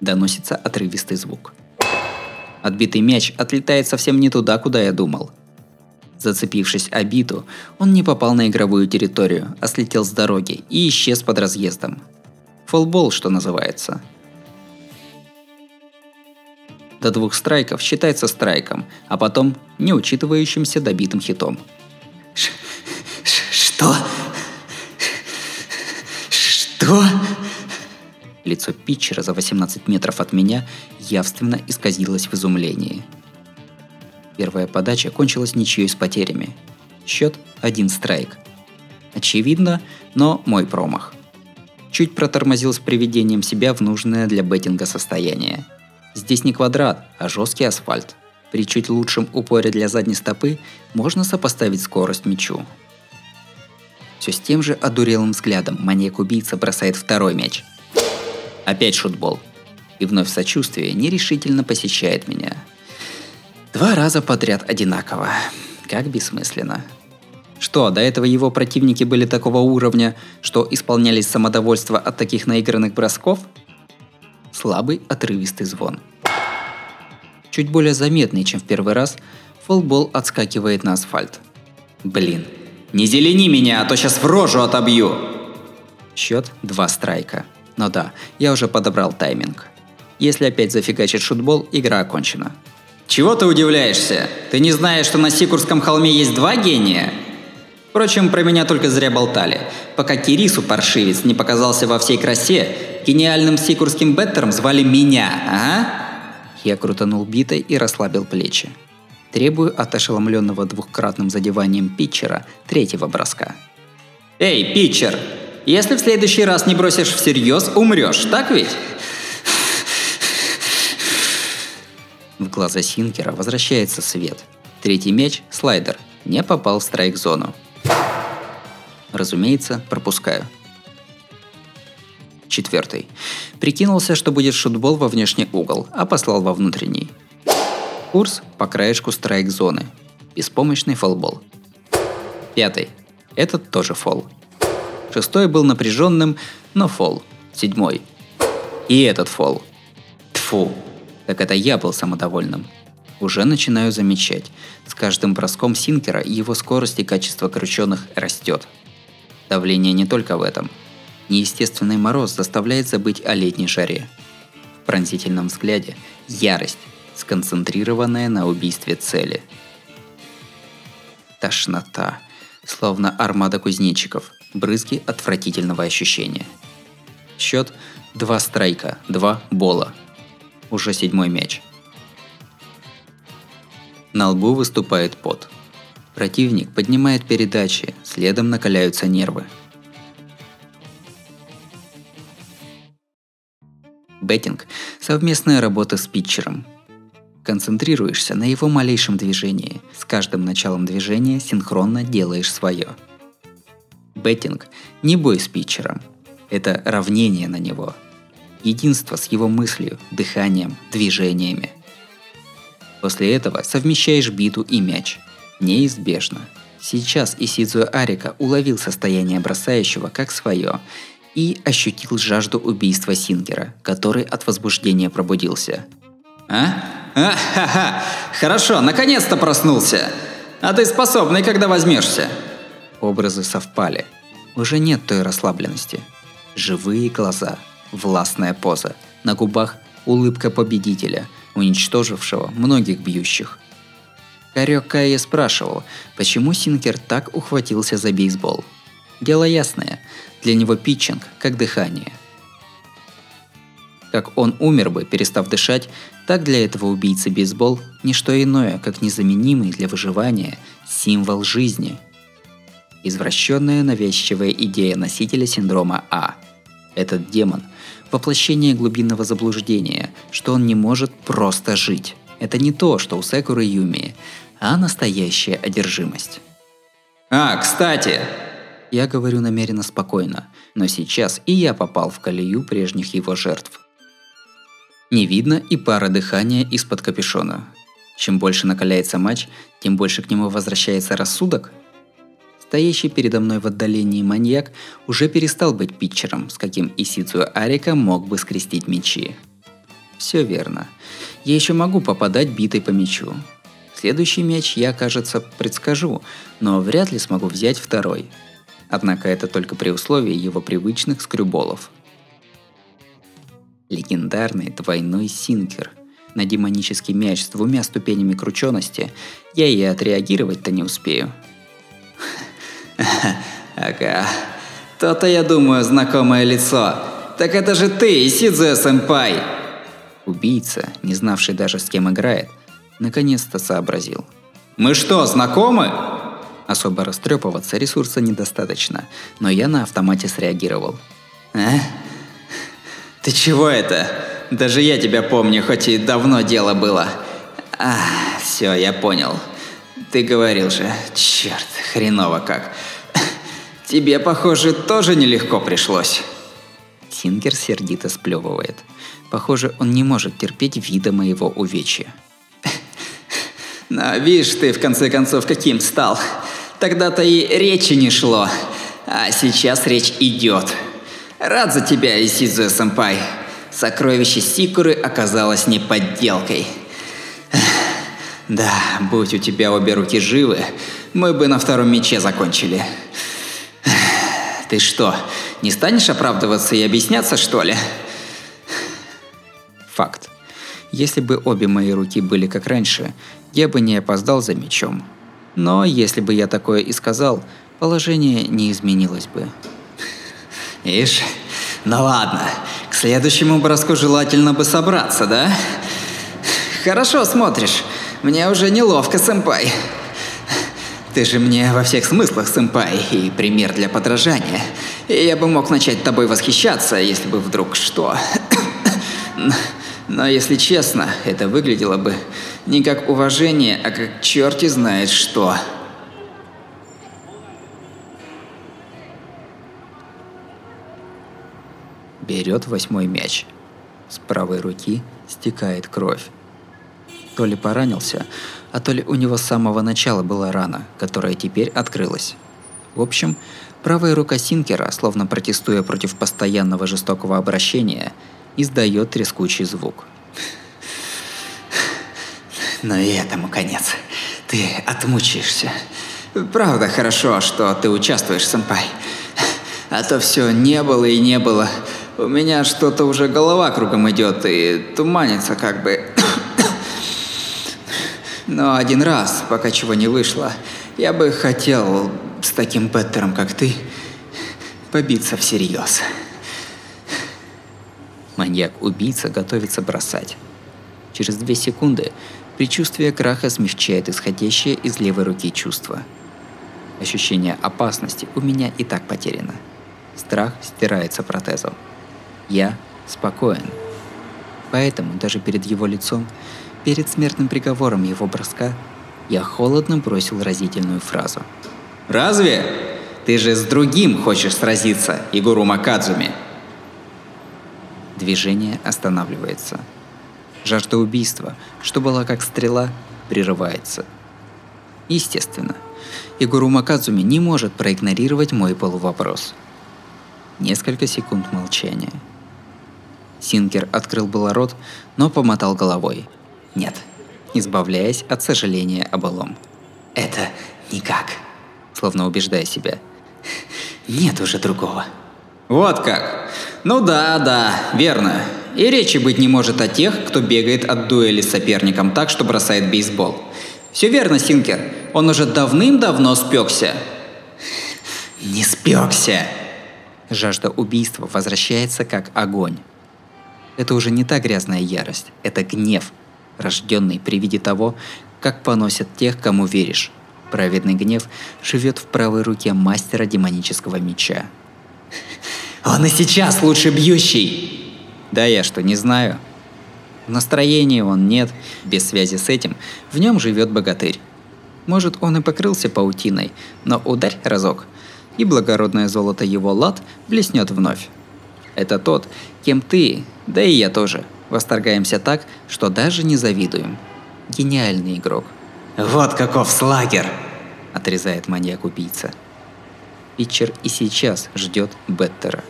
Доносится отрывистый звук. Отбитый мяч отлетает совсем не туда, куда я думал. Зацепившись о биту, он не попал на игровую территорию, а слетел с дороги и исчез под разъездом. Фоллбол, что называется. До двух страйков считается страйком, а потом не учитывающимся добитым хитом. Ш- ш- что? Ш- что? Лицо питчера за восемнадцать метров от меня явственно исказилось в изумлении. Первая подача кончилась ничьей с потерями. Счет один страйк. Очевидно, но мой промах. Чуть протормозил с приведением себя в нужное для беттинга состояние. Здесь не квадрат, а жесткий асфальт. При чуть лучшем упоре для задней стопы можно сопоставить скорость мячу. Все с тем же одурелым взглядом маньяк-убийца бросает второй мяч. Опять шутбол. И вновь сочувствие нерешительно посещает меня. Два раза подряд одинаково. Как бессмысленно. Что, до этого его противники были такого уровня, что исполнялись самодовольство от таких наигранных бросков? Слабый отрывистый звон. Чуть более заметный, чем в первый раз, фоллбол отскакивает на асфальт. Блин, не зелени меня, а то сейчас в рожу отобью! Счет два страйка. Но да, я уже подобрал тайминг. Если опять зафигачит шутбол, игра окончена. Чего ты удивляешься? Ты не знаешь, что на Сикуском холме есть два гения? Впрочем, про меня только зря болтали. Пока Кирису, паршивец, не показался во всей красе, гениальным сикурским беттером звали меня, ага? Я крутанул битой и расслабил плечи. Требую от ошеломленного двухкратным задеванием питчера третьего броска. Эй, питчер! Если в следующий раз не бросишь всерьез, умрешь, так ведь? В глаза Синкера возвращается свет. Третий мяч, слайдер, не попал в страйк-зону. Разумеется, пропускаю. Четвертый. Прикинулся, что будет шутбол во внешний угол, а послал во внутренний. Курс по краешку страйк-зоны. Беспомощный фоллбол. Пятый. Этот тоже фолл. Шестой был напряженным, но фолл. Седьмой. И этот фолл. Тфу. Так это я был самодовольным. Уже начинаю замечать. С каждым броском Синкера его скорость и качество крученных растет. Давление не только в этом. Неестественный мороз заставляет забыть о летней жаре. В пронзительном взгляде ярость, сконцентрированная на убийстве цели. Тошнота, словно армада кузнечиков, брызги отвратительного ощущения. Счет два страйка, два бола. Уже седьмой мяч. На лбу выступает пот. Противник поднимает передачи, следом накаляются нервы. Беттинг – совместная работа с питчером. Концентрируешься на его малейшем движении. С каждым началом движения синхронно делаешь свое. Беттинг – не бой с питчером. Это равнение на него. Единство с его мыслью, дыханием, движениями. После этого совмещаешь биту и мяч. Неизбежно. Сейчас Исидзу Арика уловил состояние бросающего как свое и ощутил жажду убийства Синкера, который от возбуждения пробудился. А? А? Ха-ха! Хорошо, наконец-то проснулся! А ты способный, когда возьмешься? Образы совпали. Уже нет той расслабленности. Живые глаза. Властная поза. На губах улыбка победителя, уничтожившего многих бьющих. Корэкае спрашивал, почему Синкер так ухватился за бейсбол. Дело ясное. Для него питчинг как дыхание. Как он умер бы, перестав дышать, так для этого убийцы бейсбол – ничто иное, как незаменимый для выживания символ жизни. Извращенная навязчивая идея носителя синдрома А. Этот демон – воплощение глубинного заблуждения, что он не может просто жить. Это не то, что у Цекуры Юмии, а настоящая одержимость. А, кстати! Я говорю намеренно спокойно, но сейчас и я попал в колею прежних его жертв. Не видно и пара дыхания из-под капюшона. Чем больше накаляется матч, тем больше к нему возвращается рассудок. Стоящий передо мной в отдалении маньяк уже перестал быть питчером, с каким Исидзу Арика мог бы скрестить мячи. Все верно. Я еще могу попадать битой по мячу. Следующий мяч я, кажется, предскажу, но вряд ли смогу взять второй. Однако это только при условии его привычных скрюболов. Легендарный двойной синкер. На демонический мяч с двумя ступенями кручености я и отреагировать-то не успею. Ага. То-то, я думаю, знакомое лицо. Так это же ты, Исидзу-сэмпай! Убийца, не знавший даже с кем играет, наконец-то сообразил. Мы что, знакомы? Особо растрепываться ресурса недостаточно, но я на автомате среагировал. А? Ты чего это? Даже я тебя помню, хоть и давно дело было. А, все, я понял. Ты говорил же, черт, хреново как. Тебе, похоже, тоже нелегко пришлось. Синкер сердито сплевывает. Похоже, он не может терпеть вида моего увечья. Но видишь ты, в конце концов, каким стал. Тогда-то и речи не шло. А сейчас речь идет. Рад за тебя, Исидзу-сэмпай. Сокровище Сикуры оказалось не подделкой. Да, будь у тебя обе руки живы, мы бы на втором мяче закончили. Ты что, не станешь оправдываться и объясняться, что ли? Факт. Если бы обе мои руки были как раньше, я бы не опоздал за мячом. Но если бы я такое и сказал, положение не изменилось бы. Ишь, ну ладно, к следующему броску желательно бы собраться, да? Хорошо смотришь, мне уже неловко, сэмпай. Ты же мне во всех смыслах, сэмпай, и пример для подражания. И я бы мог начать тобой восхищаться, если бы вдруг что. Но если честно, это выглядело бы не как уважение, а как черти знает что. Берет восьмой мяч. С правой руки стекает кровь. То ли поранился, а то ли у него с самого начала была рана, которая теперь открылась. В общем, правая рука Синкера, словно протестуя против постоянного жестокого обращения, издает трескучий звук. Но и этому конец. Ты отмучаешься. Правда хорошо, что ты участвуешь, сэмпай. А то все не было и не было. У меня что-то уже голова кругом идет и туманится как бы. Но один раз, пока чего не вышло, я бы хотел с таким беттером, как ты, побиться всерьез. Маньяк-убийца готовится бросать. Через две секунды предчувствие краха смягчает исходящее из левой руки чувство. Ощущение опасности у меня и так потеряно. Страх стирается протезом. Я спокоен. Поэтому даже перед его лицом, перед смертным приговором его броска, я холодно бросил разительную фразу. «Разве? Ты же с другим хочешь сразиться, Игурума Кадзуми!» Движение останавливается. Жажда убийства, что была как стрела, прерывается. Естественно, Игурума Кадзуми не может проигнорировать мой полувопрос. Несколько секунд молчания. Синкер открыл было рот, но помотал головой. Нет, избавляясь от сожаления о былом. Это никак. Словно убеждая себя. Нет уже другого. Вот как. Ну да, да, верно. И речи быть не может о тех, кто бегает от дуэли с соперником так, что бросает бейсбол. Все верно, Синкер. Он уже давным-давно спекся. Не спекся. Жажда убийства возвращается как огонь. Это уже не та грязная ярость, это гнев, рожденный при виде того, как поносят тех, кому веришь. Праведный гнев живет в правой руке мастера демонического меча. Он и сейчас лучше бьющий! Да я что, не знаю? В настроении он нет, без связи с этим, в нем живет богатырь. Может, он и покрылся паутиной, но ударь разок, и благородное золото его лад блеснет вновь. Это тот, кем ты, да и я тоже, восторгаемся так, что даже не завидуем. Гениальный игрок. «Вот каков слагер!» – отрезает маньяк-убийца. Питчер и сейчас ждет беттера.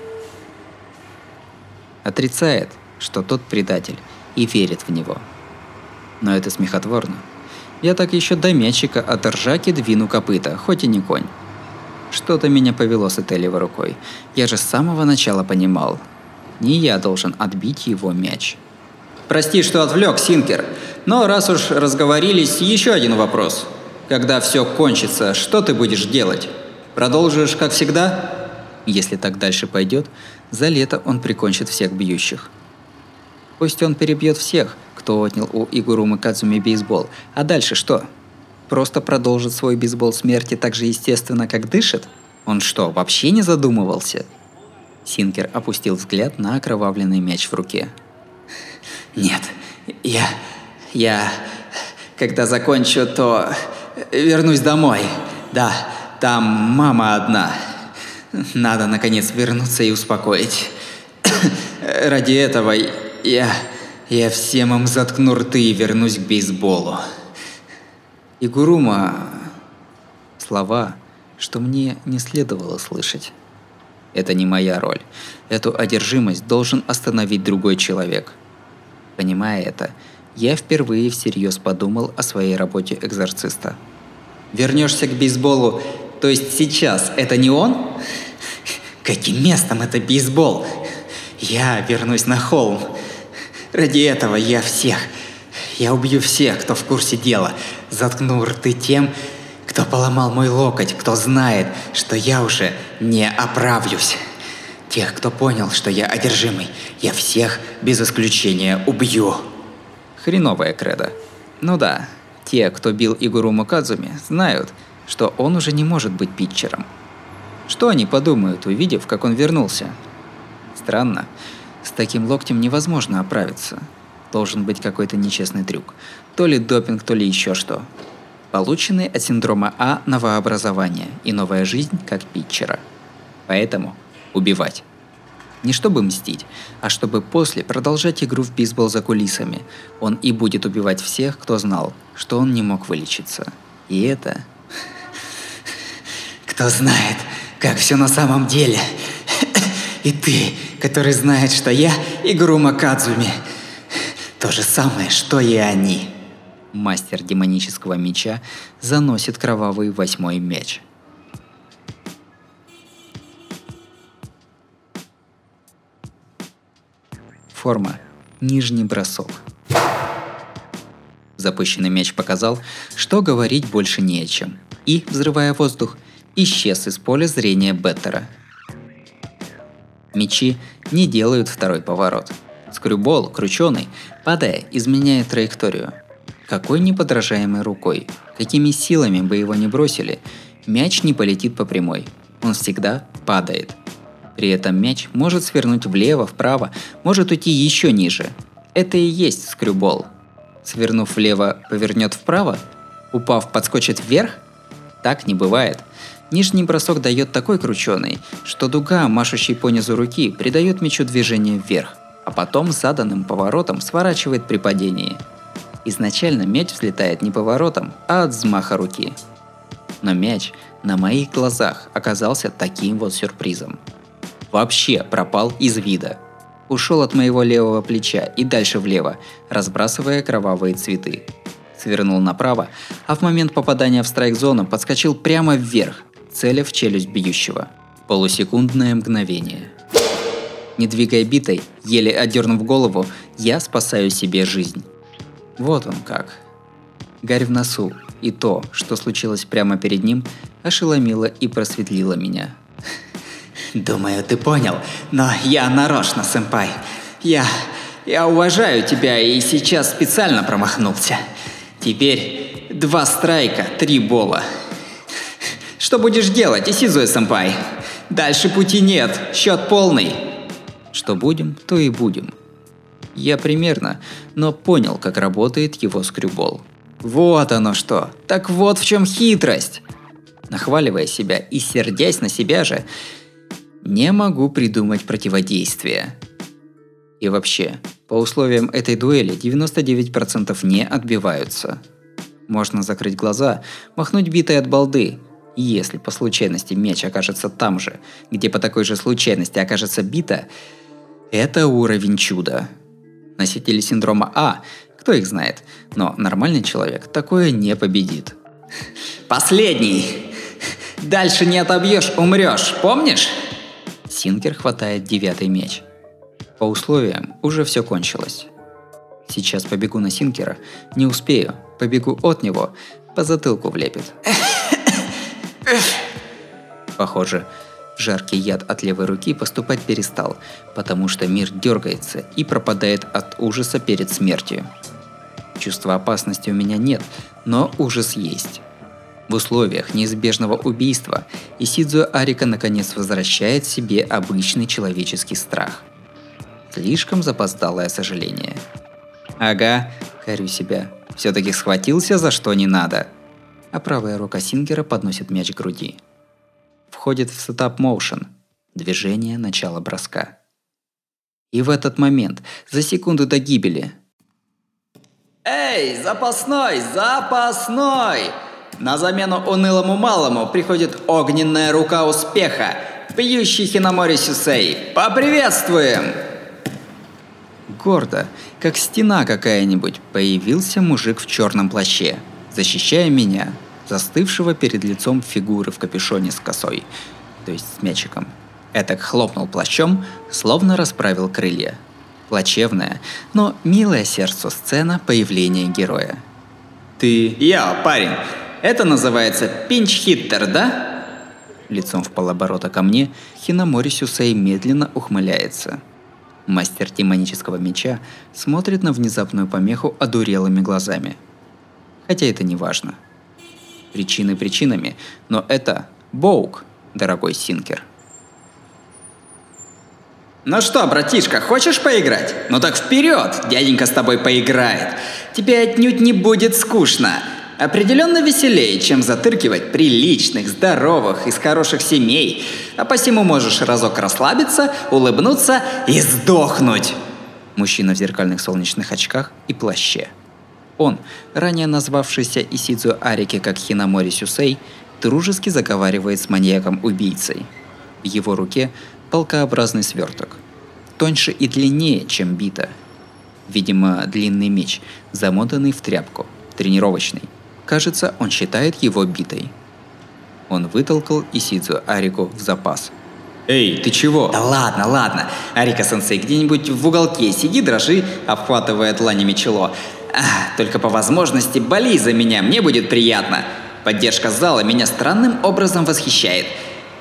Отрицает, что тот предатель, и верит в него. Но это смехотворно. Я так еще до мячика от ржаки двину копыта, хоть и не конь. Что-то меня повело с Этелевой рукой. Я же с самого начала понимал. Не я должен отбить его мяч. Прости, что отвлек, Синкер. Но раз уж разговорились, еще один вопрос. Когда все кончится, что ты будешь делать? Продолжишь, как всегда? Если так дальше пойдет, за лето он прикончит всех бьющих. Пусть он перебьет всех, кто отнял у Игурумы Кадзуми бейсбол. А дальше что? Просто продолжит свой бейсбол смерти так же естественно, как дышит? Он что, вообще не задумывался? Синкер опустил взгляд на окровавленный мяч в руке. Нет, я... я... когда закончу, то вернусь домой. Да, там мама одна. Надо, наконец, вернуться и успокоить. Ради этого я... я всем им заткну рты и вернусь к бейсболу. Игурума... Слова, что мне не следовало слышать. Это не моя роль. Эту одержимость должен остановить другой человек. Понимая это, я впервые всерьез подумал о своей работе экзорциста. Вернешься к бейсболу, то есть сейчас это не он? Каким местом это бейсбол? Я вернусь на холм. Ради этого я всех... Я убью всех, кто в курсе дела. Заткну рты тем, кто поломал мой локоть, кто знает, что я уже не оправлюсь. Тех, кто понял, что я одержимый, я всех без исключения убью. Хреновая кредо. Ну да, те, кто бил Игуруму Кадзуми, знают, что он уже не может быть питчером. Что они подумают, увидев, как он вернулся? Странно. С таким локтем невозможно оправиться. Должен быть какой-то нечестный трюк. То ли допинг, то ли еще что. Полученный от синдрома А новообразование и новая жизнь как питчера. Поэтому убивать. Не чтобы мстить, а чтобы после продолжать игру в бейсбол за кулисами. Он и будет убивать всех, кто знал, что он не мог вылечиться. И это... Кто знает, как все на самом деле. И ты, который знает, что я Игурума Кадзуми. То же самое, что и они. Мастер демонического меча заносит кровавый восьмой мяч. Форма. Нижний бросок. Запущенный мяч показал, что говорить больше не о чем. И, взрывая воздух, исчез из поля зрения беттера. Мячи не делают второй поворот. Скрюбол, крученый, падая, изменяет траекторию. Какой неподражаемой рукой, какими силами бы его ни бросили, мяч не полетит по прямой. Он всегда падает. При этом мяч может свернуть влево, вправо, может уйти еще ниже. Это и есть скрюбол. Свернув влево, повернет вправо? Упав, подскочит вверх? Так не бывает. Нижний бросок дает такой крученый, что дуга, машущей по низу руки, придает мячу движение вверх, а потом заданным поворотом сворачивает при падении. Изначально мяч взлетает не поворотом, а от взмаха руки. Но мяч на моих глазах оказался таким вот сюрпризом. Вообще пропал из вида. Ушел от моего левого плеча и дальше влево, разбрасывая кровавые цветы. Свернул направо, а в момент попадания в страйк-зону подскочил прямо вверх, целя в челюсть бьющего. Полусекундное мгновение. Не двигая битой, еле отдернув голову, я спасаю себе жизнь. Вот он как. Гарь в носу, и то, что случилось прямо перед ним, ошеломило и просветлило меня. Думаю, ты понял, но я нарочно, сэмпай. Я... я уважаю тебя и сейчас специально промахнулся. Теперь два страйка, три бола. Что будешь делать, Исидзуэ-сэмпай? Дальше пути нет, счет полный. Что будем, то и будем. Я примерно, но понял, как работает его скрюбол. Вот оно что! Так вот в чем хитрость! Нахваливая себя и сердясь на себя же, не могу придумать противодействие. И вообще, по условиям этой дуэли девяносто девять процентов не отбиваются. Можно закрыть глаза, махнуть битой от балды. Если по случайности мяч окажется там же, где по такой же случайности окажется бита, это уровень чуда. Носители синдрома А, Кто их знает? Но нормальный человек такое не победит. Последний! Дальше не отобьешь, умрешь, помнишь? Синкер хватает девятый меч. По условиям уже все кончилось. Сейчас побегу на Синкера, не успею, побегу от него, по затылку влепит. Похоже, жаркий яд от левой руки поступать перестал, потому что мир дергается и пропадает от ужаса перед смертью. Чувства опасности у меня нет, но ужас есть. В условиях неизбежного убийства Исидзу Арика наконец возвращает себе обычный человеческий страх. Слишком запоздалое сожаление. Ага, корю себя, все-таки схватился за что не надо. А правая рука Синкера подносит мяч к груди. Входит в сетап моушен, движение начала броска. И в этот момент, за секунду до гибели... Эй, запасной, запасной! На замену унылому малому приходит огненная рука успеха, бьющий Хиномори Сюсэй. Поприветствуем! Гордо, как стена какая-нибудь, появился мужик в черном плаще, защищая меня, застывшего перед лицом фигуры в капюшоне с косой, то есть с мячиком. Этак хлопнул плащом, словно расправил крылья. Плачевная, но милая сердцу сцена появления героя. Ты... Я, парень, это называется пинч-хиттер, да? Лицом в полоборота ко мне Хиномори Сюсэй медленно ухмыляется. Мастер демонического меча смотрит на внезапную помеху одурелыми глазами. Хотя это не важно. Причины причинами, но это Боук, дорогой Синкер. Ну что, братишка, хочешь поиграть? Ну так вперед, дяденька с тобой поиграет. Тебе отнюдь не будет скучно. Определенно веселее, чем затыркивать приличных, здоровых, из хороших семей. А посему можешь разок расслабиться, улыбнуться и сдохнуть. Мужчина в зеркальных солнечных очках и плаще. Он, ранее назвавшийся Исидзу Арике как Хиномори Сюсэй, дружески заговаривает с маньяком-убийцей. В его руке палкообразный сверток. Тоньше и длиннее, чем бита. Видимо, длинный меч, замотанный в тряпку, тренировочный. Кажется, он считает его битой. Он вытолкал Исидзу Арику в запас. Эй, ты чего? Да ладно, ладно. Арика-сенсей где-нибудь в уголке сиди, дрожи, обхватывая дланями чело. Ах, только по возможности боли за меня, мне будет приятно. Поддержка зала меня странным образом восхищает.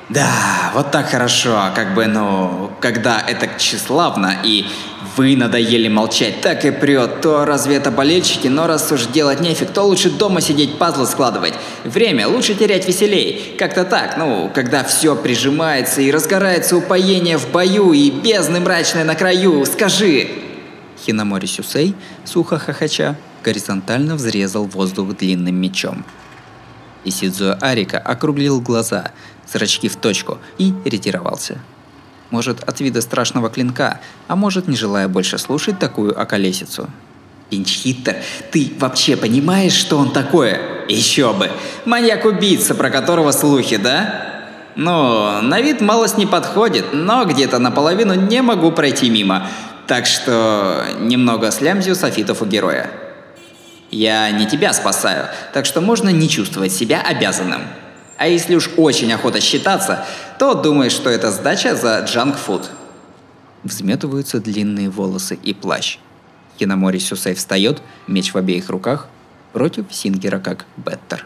Да, вот так хорошо, как бы, ну, когда это тщеславно и вы надоели молчать, так и прет, то разве это болельщики, но раз уж делать нефиг, то лучше дома сидеть, пазлы складывать. Время лучше терять веселей, как-то так, ну, когда все прижимается и разгорается упоение в бою и бездны мрачной на краю, скажи. Хиномори Сюсэй, сухо хохоча, горизонтально взрезал воздух длинным мечом. Исидзу Арика округлил глаза, зрачки в точку, и ретировался. Может, от вида страшного клинка, а может, не желая больше слушать такую околесицу. Пинч-хиттер, ты вообще понимаешь, что он такое? Еще бы! Маньяк-убийца, про которого слухи, да? Ну, на вид малость не подходит, но где-то наполовину не могу пройти мимо. Так что немного слямзю софитов у героя. Я не тебя спасаю, так что можно не чувствовать себя обязанным. А если уж очень охота считаться, то думаешь, что это сдача за джанк-фуд. Взметываются длинные волосы и плащ. Хиномори Сюсэй встает, меч в обеих руках, против Синкера как беттер.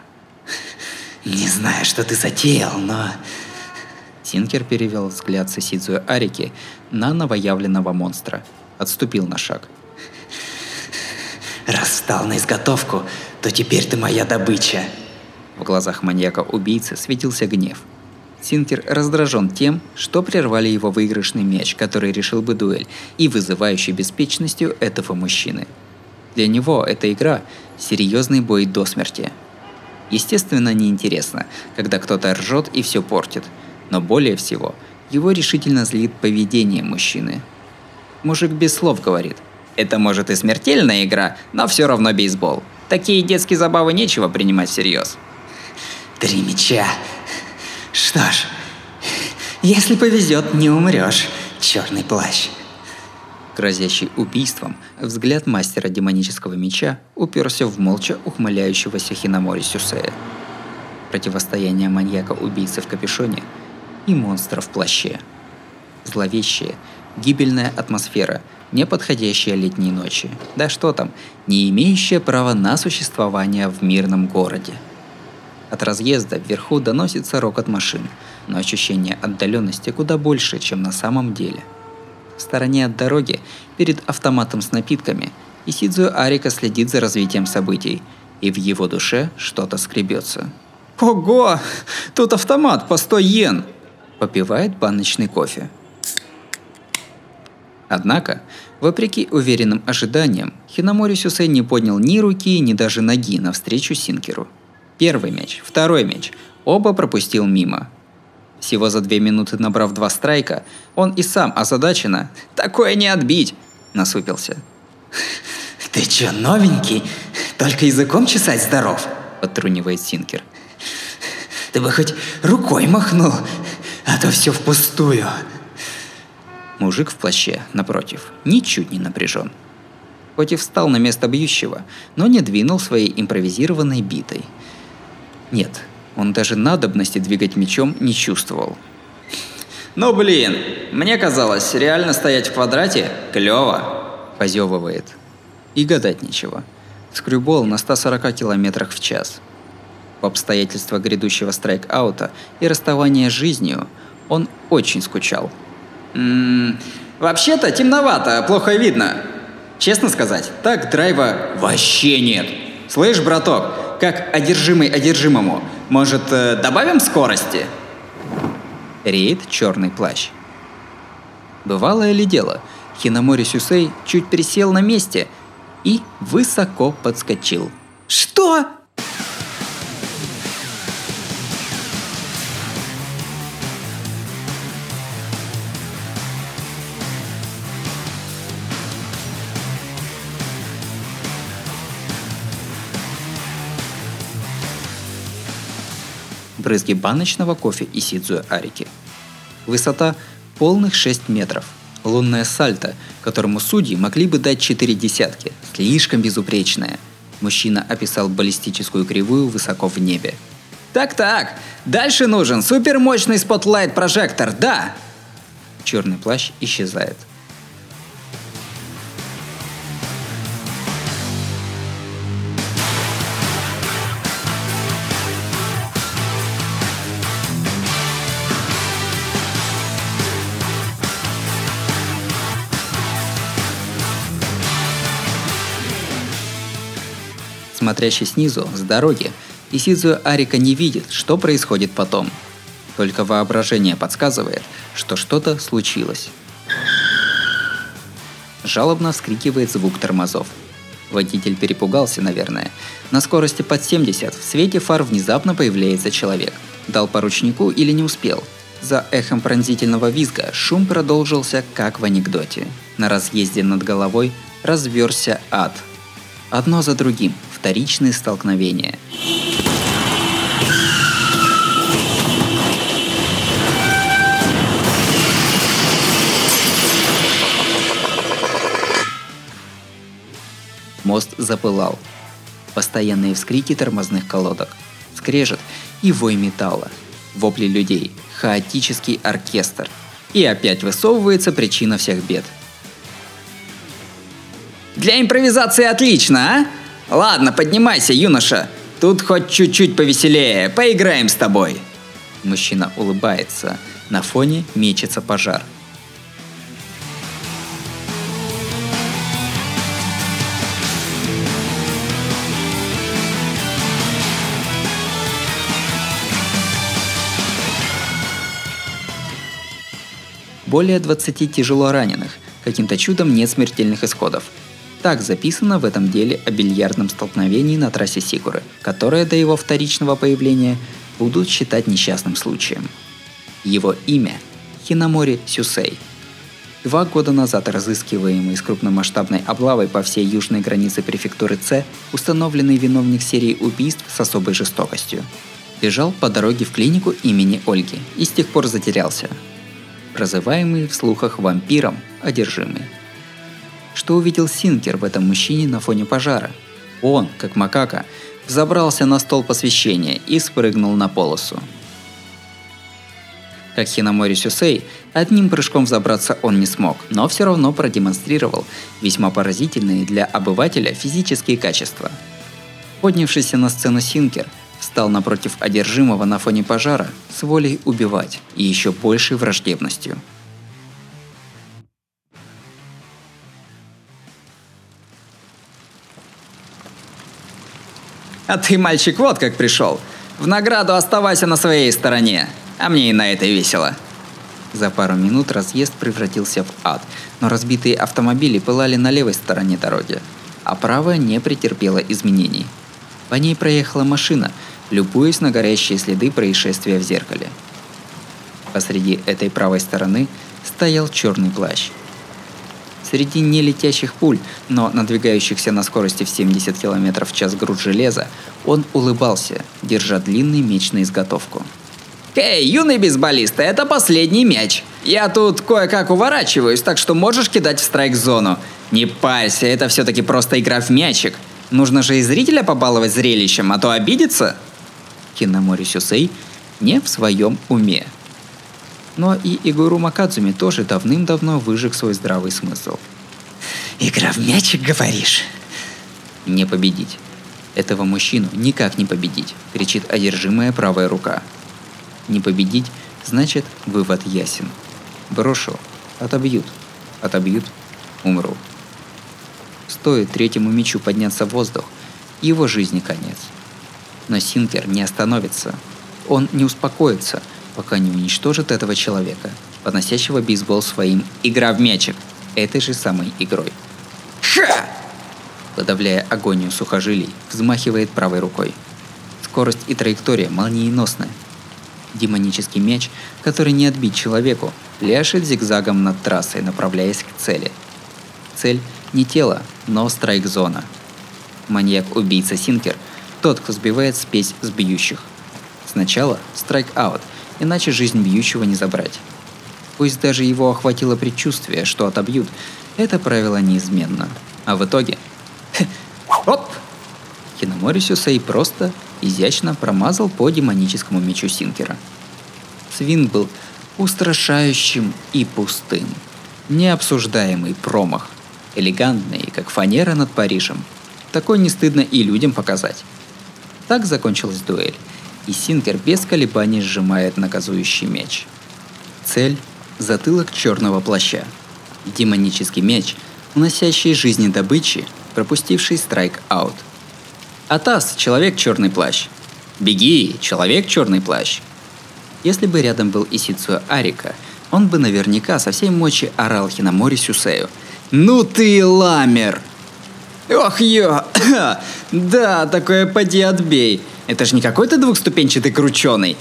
Не знаю, что ты затеял, но... Синкер перевел взгляд с Исидзу Арики на новоявленного монстра. Отступил на шаг. Раз встал на изготовку, то теперь ты моя добыча. В глазах маньяка-убийцы светился гнев. Синкер раздражен тем, что прервали его выигрышный мяч, который решил бы дуэль, и вызывающий беспечностью этого мужчины. Для него эта игра – серьезный бой до смерти. Естественно, неинтересно, когда кто-то ржет и все портит, но более всего его решительно злит поведение мужчины. Мужик без слов говорит: это может и смертельная игра, но все равно бейсбол. Такие детские забавы нечего принимать всерьез. Три мяча. Что ж, если повезет, не умрешь, черный плащ. грозящий убийством, взгляд мастера демонического меча уперся в молча ухмыляющегося Хиномори Сюсэя. Противостояние маньяка-убийцы в капюшоне и монстра в плаще. Зловещая, гибельная атмосфера, не подходящая летней ночи, да что там, не имеющая права на существование в мирном городе. От разъезда вверху доносится рокот машин, но ощущение отдаленности куда больше, чем на самом деле. В стороне от дороги, перед автоматом с напитками, Исидзу Арика следит за развитием событий, и в его душе что-то скребется. «Ого! Тут автомат по сто йен!» – попивает баночный кофе. Однако, вопреки уверенным ожиданиям, Хиномори Сюсэй не поднял ни руки, ни даже ноги навстречу Синкеру. Первый мяч, второй мяч, оба пропустил мимо. Всего за две минуты набрав два страйка, он и сам озадаченно «Такое не отбить!» насупился. «Ты чё, новенький? Только языком чесать здоров?» – подтрунивает Синкер. «Ты бы хоть рукой махнул, а то все впустую!» Мужик в плаще, напротив, ничуть не напряжен. Хоть и встал на место бьющего, но не двинул своей импровизированной битой. Нет, он даже надобности двигать мечом не чувствовал. «Ну блин, мне казалось, реально стоять в квадрате клёво», – позёвывает. И гадать нечего. Скрюбол на ста сорока километрах в час. В обстоятельства грядущего страйк-аута и расставания с жизнью он очень скучал. «Ммм, вообще-то темновато, плохо видно. Честно сказать, так драйва вообще нет. Слышь, браток, как одержимый одержимому. Может, э, добавим скорости?» Реет черный плащ. Бывалое ли дело, Хиномори Сюсэй чуть присел на месте и высоко подскочил. «Что?» Брызги баночного кофе Исидзу Арики. Высота полных шесть метров. Лунное сальто, которому судьи могли бы дать четыре десятки. Слишком безупречное. Мужчина описал баллистическую кривую высоко в небе. «Так-так, дальше нужен супермощный спотлайт-прожектор, да!» Черный плащ исчезает. Смотрящий снизу, с дороги, Исидзу Арика не видит, что происходит потом. Только воображение подсказывает, что что-то случилось. Жалобно вскрикивает звук тормозов. Водитель перепугался, наверное. На скорости под семьдесят в свете фар внезапно появляется человек. Дал по ручнику или не успел? За эхом пронзительного визга шум продолжился, как в анекдоте. На разъезде над головой разверся ад. Одно за другим. Вторичные столкновения. Мост запылал. Постоянные вскрики тормозных колодок. Скрежет и вой металла. Вопли людей. Хаотический оркестр. И опять высовывается причина всех бед. «Для импровизации отлично, а? Ладно, поднимайся, юноша. Тут хоть чуть-чуть повеселее. Поиграем с тобой». Мужчина улыбается. На фоне мечется пожар. Более двадцати тяжело раненых. Каким-то чудом нет смертельных исходов. Так записано в этом деле о бильярдном столкновении на трассе Сикуры, которое до его вторичного появления будут считать несчастным случаем. Его имя – Хиномори Сюсэй. Два года назад разыскиваемый с крупномасштабной облавой по всей южной границе префектуры Це, установленный виновник серии убийств с особой жестокостью. Бежал по дороге в клинику имени Ольги и с тех пор затерялся. Прозываемый в слухах вампиром, одержимый. что увидел Синкер в этом мужчине на фоне пожара. Он, как макака, взобрался на столб освещения и спрыгнул на полосу. Как Хиномори Сюсэй, одним прыжком взобраться он не смог, но все равно продемонстрировал весьма поразительные для обывателя физические качества. Поднявшийся на сцену Синкер встал напротив одержимого на фоне пожара с волей убивать и еще большей враждебностью. А ты, мальчик, вот как пришел. В награду оставайся на своей стороне. А мне и на это весело. За пару минут разъезд превратился в ад, но разбитые автомобили пылали на левой стороне дороги, а правая не претерпела изменений. По ней проехала машина, любуясь на горящие следы происшествия в зеркале. Посреди этой правой стороны стоял черный плащ. Среди не летящих пуль, но надвигающихся на скорости в семьдесят километров в час груд железа, он улыбался, держа длинный меч на изготовку. «Эй, юный бейсболист, это последний мяч. Я тут кое-как уворачиваюсь, так что можешь кидать в страйк-зону. Не парься, это все-таки просто игра в мячик. Нужно же и зрителя побаловать зрелищем, а то обидится». Хиномори Сюсэй не в своем уме. Но и Игурума Кадзуми тоже давным-давно выжег свой здравый смысл. «Игра в мячик, говоришь?» «Не победить. Этого мужчину никак не победить», — кричит одержимая правая рука. Не победить, значит, вывод ясен. Брошу, отобьют, отобьют, умру. Стоит третьему мячу подняться в воздух, его жизни конец. Но Синкер не остановится. Он не успокоится, пока не уничтожит этого человека, поносящего бейсбол своим «игра в мячик» этой же самой игрой. «Ха!» Подавляя агонию сухожилий, взмахивает правой рукой. Скорость и траектория молниеносны. Демонический меч, который не отбить человеку, пляшет зигзагом над трассой, направляясь к цели. Цель не тело, но страйк-зона. Маньяк-убийца Синкер – тот, кто сбивает спесь с бьющих. Сначала страйк-аут, иначе жизнь бьющего не забрать. Пусть даже его охватило предчувствие, что отобьют, это правило неизменно. А в итоге… Оп! Хиномори Сюсэй просто изящно промазал по демоническому мечу Синкера. Свинг был устрашающим и пустым. Необсуждаемый промах. Элегантный, как фанера над Парижем. Такой не стыдно и людям показать. Так закончилась дуэль, и Синкер без колебаний сжимает наказующий меч. Цель – затылок черного плаща. Демонический меч, уносящий жизни добычи, пропустивший страйк-аут. Атас, человек черный плащ. Беги, человек черный плащ. Если бы рядом был Исидзу Арика, он бы наверняка со всей мочи орал Хиномори Сюсэю. «Ну ты ламер!» «Ох, ё! Да, такое поди отбей! Это ж не какой-то двухступенчатый крученый!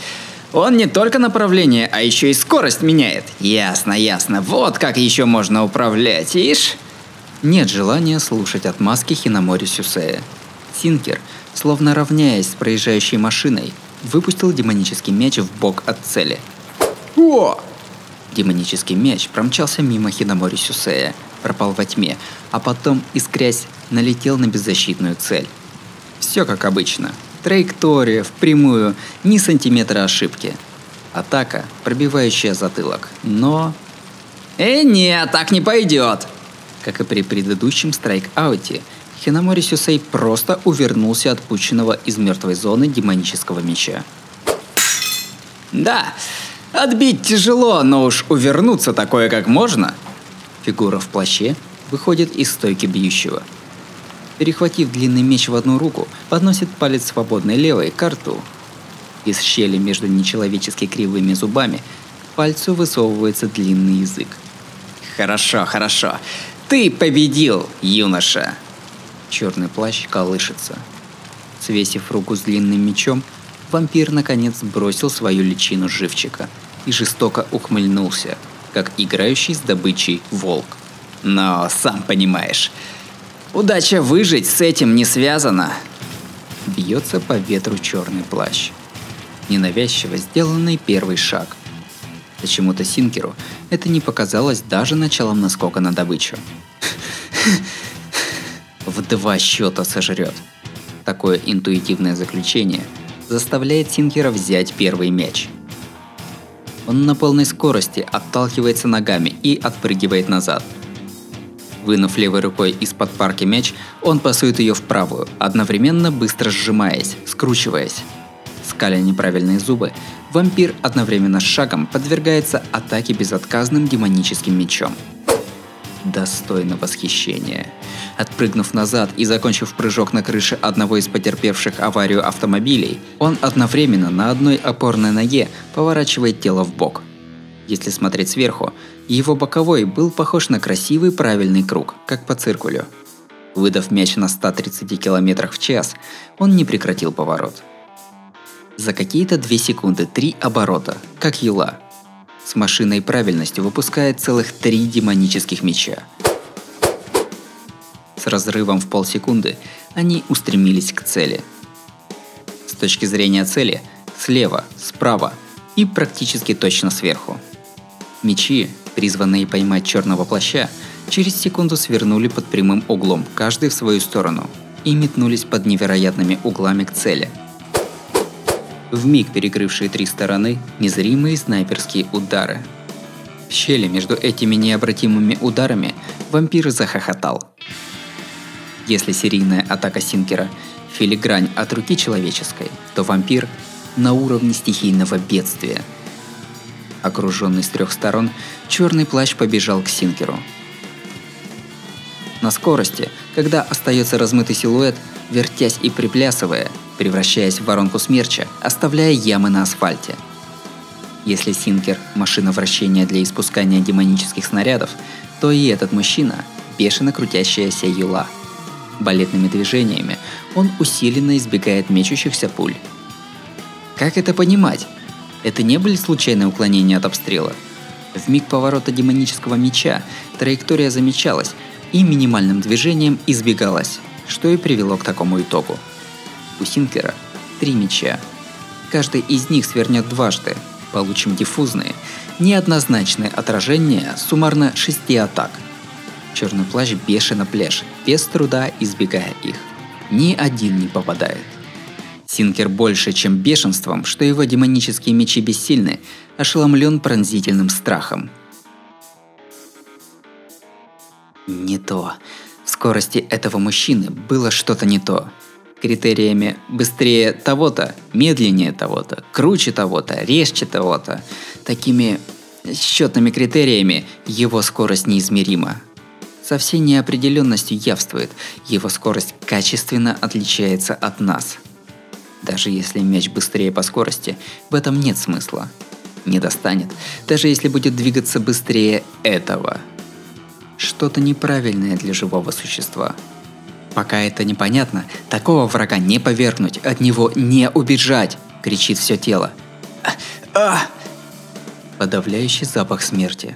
Он не только направление, а еще и скорость меняет! Ясно, ясно, вот как еще можно управлять, ишь!» Нет желания слушать отмазки Хиномори Сюсэя. Синкер, словно равняясь с проезжающей машиной, выпустил демонический меч в бок от цели. «О!» Демонический меч промчался мимо Хиномори Сюсэя, пропал во тьме, а потом, искрясь, налетел на беззащитную цель. Все как обычно. Траектория, впрямую, ни сантиметра ошибки. Атака, пробивающая затылок, но… «Э, нет, так не пойдет!» Как и при предыдущем страйк-ауте, Хиномори Сюсэй просто увернулся от пущенного из мертвой зоны демонического меча. «Да, отбить тяжело, но уж увернуться такое как можно!» Фигура в плаще выходит из стойки бьющего. Перехватив длинный меч в одну руку, подносит палец свободной левой к рту. Из щели между нечеловечески кривыми зубами пальцу высовывается длинный язык. «Хорошо, хорошо! Ты победил, юноша!» Черный плащ колышется. Свесив руку с длинным мечом, вампир наконец бросил свою личину живчика и жестоко ухмыльнулся, как играющий с добычей волк. Но сам понимаешь, удача выжить с этим не связана. Бьется по ветру черный плащ. Ненавязчиво сделанный первый шаг. Почему-то Синкеру это не показалось даже началом наскока на добычу. в два счета сожрет. Такое интуитивное заключение заставляет Синкера взять первый мяч. Он на полной скорости отталкивается ногами и отпрыгивает назад. Вынув левой рукой из-под парки мяч, он пасует ее в правую, одновременно быстро сжимаясь, скручиваясь. Скаля неправильные зубы, вампир одновременно с шагом подвергается атаке безотказным демоническим мечом. Достойно восхищения. Отпрыгнув назад и закончив прыжок на крыше одного из потерпевших аварию автомобилей, он одновременно на одной опорной ноге поворачивает тело вбок. Если смотреть сверху, его боковой был похож на красивый правильный круг, как по циркулю. Выдав мяч на ста тридцати километрах в час, он не прекратил поворот. За какие-то две секунды три оборота, как юла. С машинной правильностью выпускает целых три демонических меча. С разрывом в полсекунды они устремились к цели. С точки зрения цели, слева, справа и практически точно сверху. Мечи, призванные поймать черного плаща, через секунду свернули под прямым углом, каждый в свою сторону, и метнулись под невероятными углами к цели. Вмиг перекрывшие три стороны незримые снайперские удары. В щели между этими необратимыми ударами вампир захохотал. Если серийная атака Синкера – филигрань от руки человеческой, то вампир – на уровне стихийного бедствия. Окруженный с трех сторон, черный плащ побежал к Синкеру. На скорости, когда остается размытый силуэт, вертясь и приплясывая, превращаясь в воронку смерча, оставляя ямы на асфальте. Если Синкер – машина вращения для испускания демонических снарядов, то и этот мужчина – бешено крутящаяся юла. Балетными движениями он усиленно избегает мечущихся пуль. Как это понимать? Это не были случайные уклонения от обстрела. В миг поворота демонического меча траектория замечалась и минимальным движением избегалась, что и привело к такому итогу. У Синкера три меча. Каждый из них свернет дважды. Получим диффузные, неоднозначные отражения суммарно шести атак. Черный плащ бешено пляшет, без труда избегая их. Ни один не попадает. Синкер больше, чем бешенством, что его демонические мечи бессильны, ошеломлен пронзительным страхом. Не то. В скорости этого мужчины было что-то не то. Критериями «быстрее того-то», «медленнее того-то», «круче того-то», «резче того-то». Такими счетными критериями его скорость неизмерима. Со всей неопределенностью явствует, его скорость качественно отличается от нас. Даже если мяч быстрее по скорости, в этом нет смысла. Не достанет, даже если будет двигаться быстрее этого. Что-то неправильное для живого существа. Пока это непонятно, такого врага не повергнуть, от него не убежать, кричит все тело. Подавляющий запах смерти.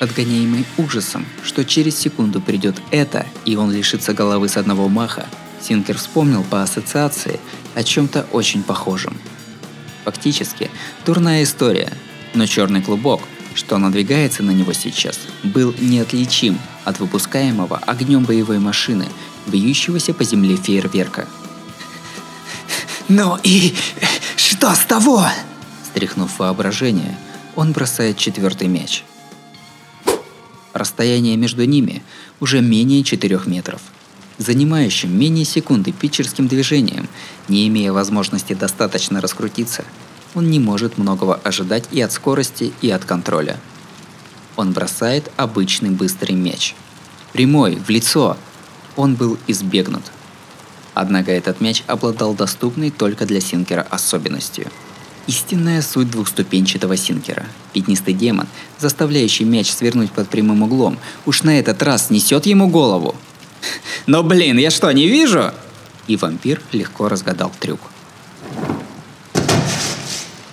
Отгоняемый ужасом, что через секунду придет это, и он лишится головы с одного маха, Синкер вспомнил по ассоциации о чем-то очень похожем. Фактически, дурная история, но черный клубок, что надвигается на него сейчас, был неотличим от выпускаемого огнем боевой машины, бьющегося по земле фейерверка. «Ну и что с того?» Стряхнув воображение, он бросает четвертый мяч. Расстояние между ними уже менее четырех метров. Занимающим менее секунды питчерским движением, не имея возможности достаточно раскрутиться, он не может многого ожидать и от скорости, и от контроля. Он бросает обычный быстрый мяч. Прямой, в лицо. Он был избегнут. Однако этот мяч обладал доступной только для Синкера особенностью. Истинная суть двухступенчатого Синкера. Пятнистый демон, заставляющий мяч свернуть под прямым углом, уж на этот раз снесет ему голову. «Но блин, я что, не вижу?» И вампир легко разгадал трюк.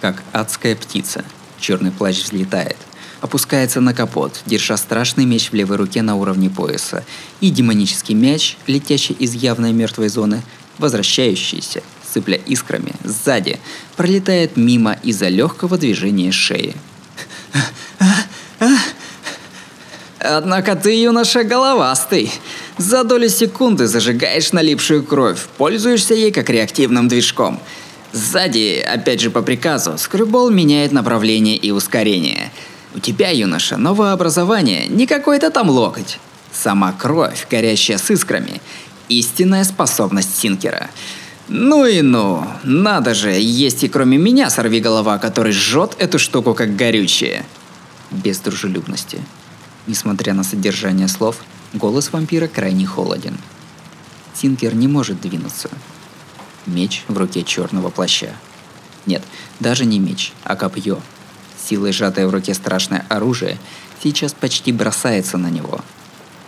Как адская птица, черный плащ взлетает. Опускается на капот, держа страшный меч в левой руке на уровне пояса, и демонический мяч, летящий из явной мертвой зоны, возвращающийся, сыпля искрами, сзади, пролетает мимо из-за легкого движения шеи. Однако ты, юноша, головастый. За долю секунды зажигаешь налипшую кровь, пользуешься ей как реактивным движком. Сзади, опять же по приказу, скрюбол меняет направление и ускорение. У тебя, юноша, новое образование, не какой-то там локоть. Сама кровь, горящая с искрами. Истинная способность Синкера. Ну и ну, надо же, есть и кроме меня сорвиголова, который жжет эту штуку как горючее. Без дружелюбности. Несмотря на содержание слов, голос вампира крайне холоден. Синкер не может двинуться. Меч в руке черного плаща. Нет, даже не меч, а копье. Силой сжатое в руке страшное оружие сейчас почти бросается на него.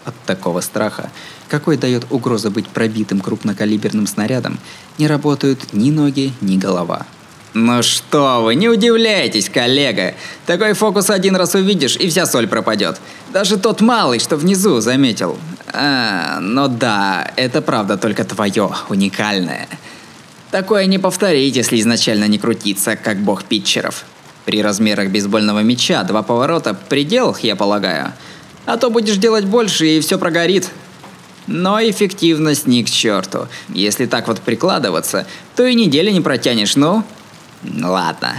От такого страха, какой дает угроза быть пробитым крупнокалиберным снарядом, не работают ни ноги, ни голова. Ну что вы, не удивляйтесь, коллега. Такой фокус один раз увидишь, и вся соль пропадет. Даже тот малый, что внизу, заметил. А, ну да, это правда только твое, уникальное. Такое не повторить, если изначально не крутиться, как бог питчеров. При размерах бейсбольного мяча два поворота – предел, я полагаю. А то будешь делать больше, и все прогорит. Но эффективность ни к черту. Если так вот прикладываться, то и недели не протянешь, ну... Ну ладно,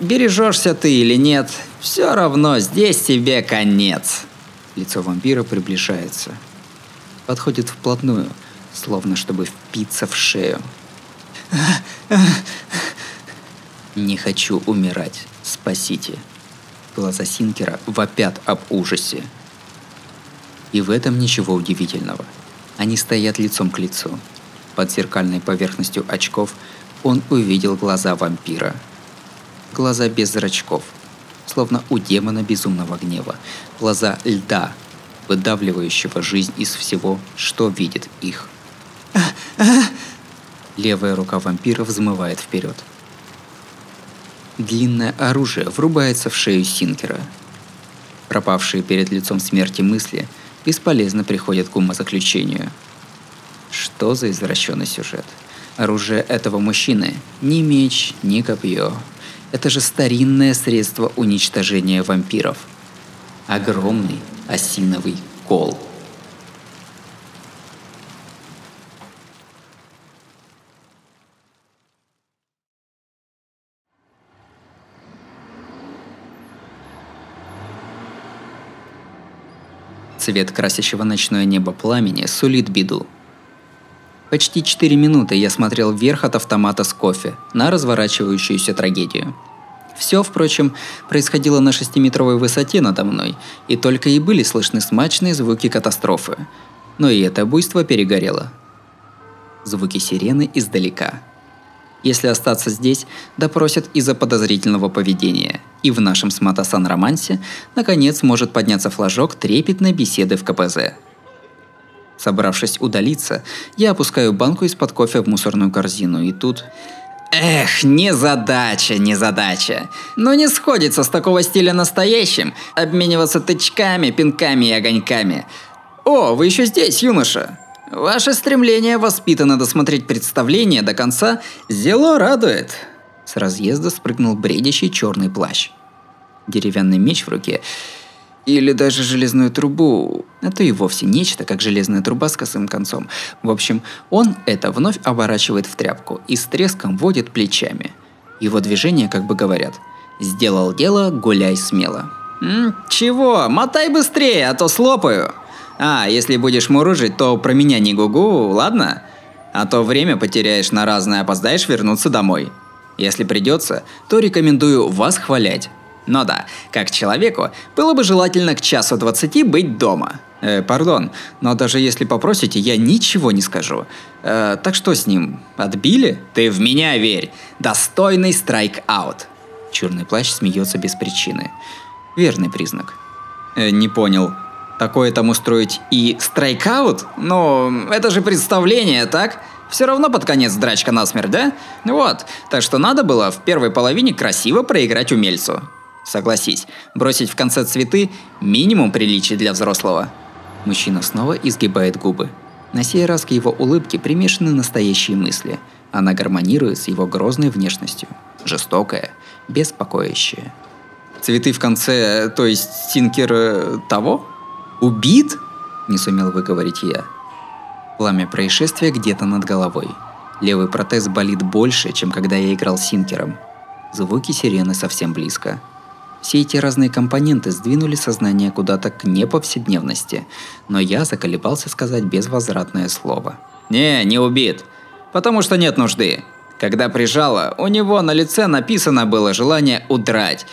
бережешься ты или нет, все равно здесь тебе конец. Лицо вампира приближается. Подходит вплотную, словно чтобы впиться в шею. Не хочу умирать, спасите. Глаза Синкера вопят об ужасе. И в этом ничего удивительного. Они стоят лицом к лицу. Под зеркальной поверхностью очков он увидел глаза вампира. Глаза без зрачков, словно у демона безумного гнева. Глаза льда, выдавливающего жизнь из всего, что видит их. Левая рука вампира взмывает вперед. Длинное оружие врубается в шею Синкера. Пропавшие перед лицом смерти мысли бесполезно приходят к умозаключению. Что за извращенный сюжет? Оружие этого мужчины – ни меч, ни копье. Это же старинное средство уничтожения вампиров. Огромный осиновый кол. Цвет красящего ночное небо пламени сулит беду. Почти четыре минуты я смотрел вверх от автомата с кофе на разворачивающуюся трагедию. Все, впрочем, происходило на шестиметровой высоте надо мной, и только и были слышны смачные звуки катастрофы. Но и это буйство перегорело. Звуки сирены издалека. Если остаться здесь, допросят из-за подозрительного поведения, и в нашем с Мата-сан романсе наконец может подняться флажок трепетной беседы в ка пэ зэ. Собравшись удалиться, я опускаю банку из-под кофе в мусорную корзину, и тут... Эх, незадача, незадача. Ну не сходится с такого стиля настоящим обмениваться тычками, пинками и огоньками. О, вы еще здесь, юноша. Ваше стремление воспитанно досмотреть представление до конца зело радует. С разъезда спрыгнул бредящий черный плащ. Деревянный меч в руке... Или даже железную трубу. А то и вовсе нечто, как железная труба с косым концом. В общем, он это вновь оборачивает в тряпку и с треском водит плечами. Его движения как бы говорят: «Сделал дело, гуляй смело». М-м, «Чего? Мотай быстрее, а то слопаю». «А, если будешь мурыжить, то про меня не гугу, ладно? А то время потеряешь на разное, опоздаешь вернуться домой. Если придется, то рекомендую вас хвалять». Но да, как человеку, было бы желательно к часу двадцати быть дома. Э, пардон, но даже если попросите, я ничего не скажу. Э, так что с ним? Отбили? Ты в меня верь! Достойный страйк-аут. Черный плащ смеется без причины. Верный признак. Э, не понял. Такое там устроить и страйк-аут? Ну, это же представление, так? Все равно под конец драчка насмерть, да? Вот, так что надо было в первой половине красиво проиграть умельцу. Согласись, бросить в конце цветы – минимум приличий для взрослого. Мужчина снова изгибает губы. На сей раз к его улыбке примешаны настоящие мысли. Она гармонирует с его грозной внешностью. Жестокая, беспокоящая. Цветы в конце, то есть Синкер того? «Убит?» – не сумел выговорить я. Пламя происшествия где-то над головой. Левый протез болит больше, чем когда я играл с Синкером. Звуки сирены совсем близко. Все эти разные компоненты сдвинули сознание куда-то к неповседневности, но я заколебался сказать безвозвратное слово. «Не, не убит. Потому что нет нужды. Когда прижало, у него на лице написано было желание удрать.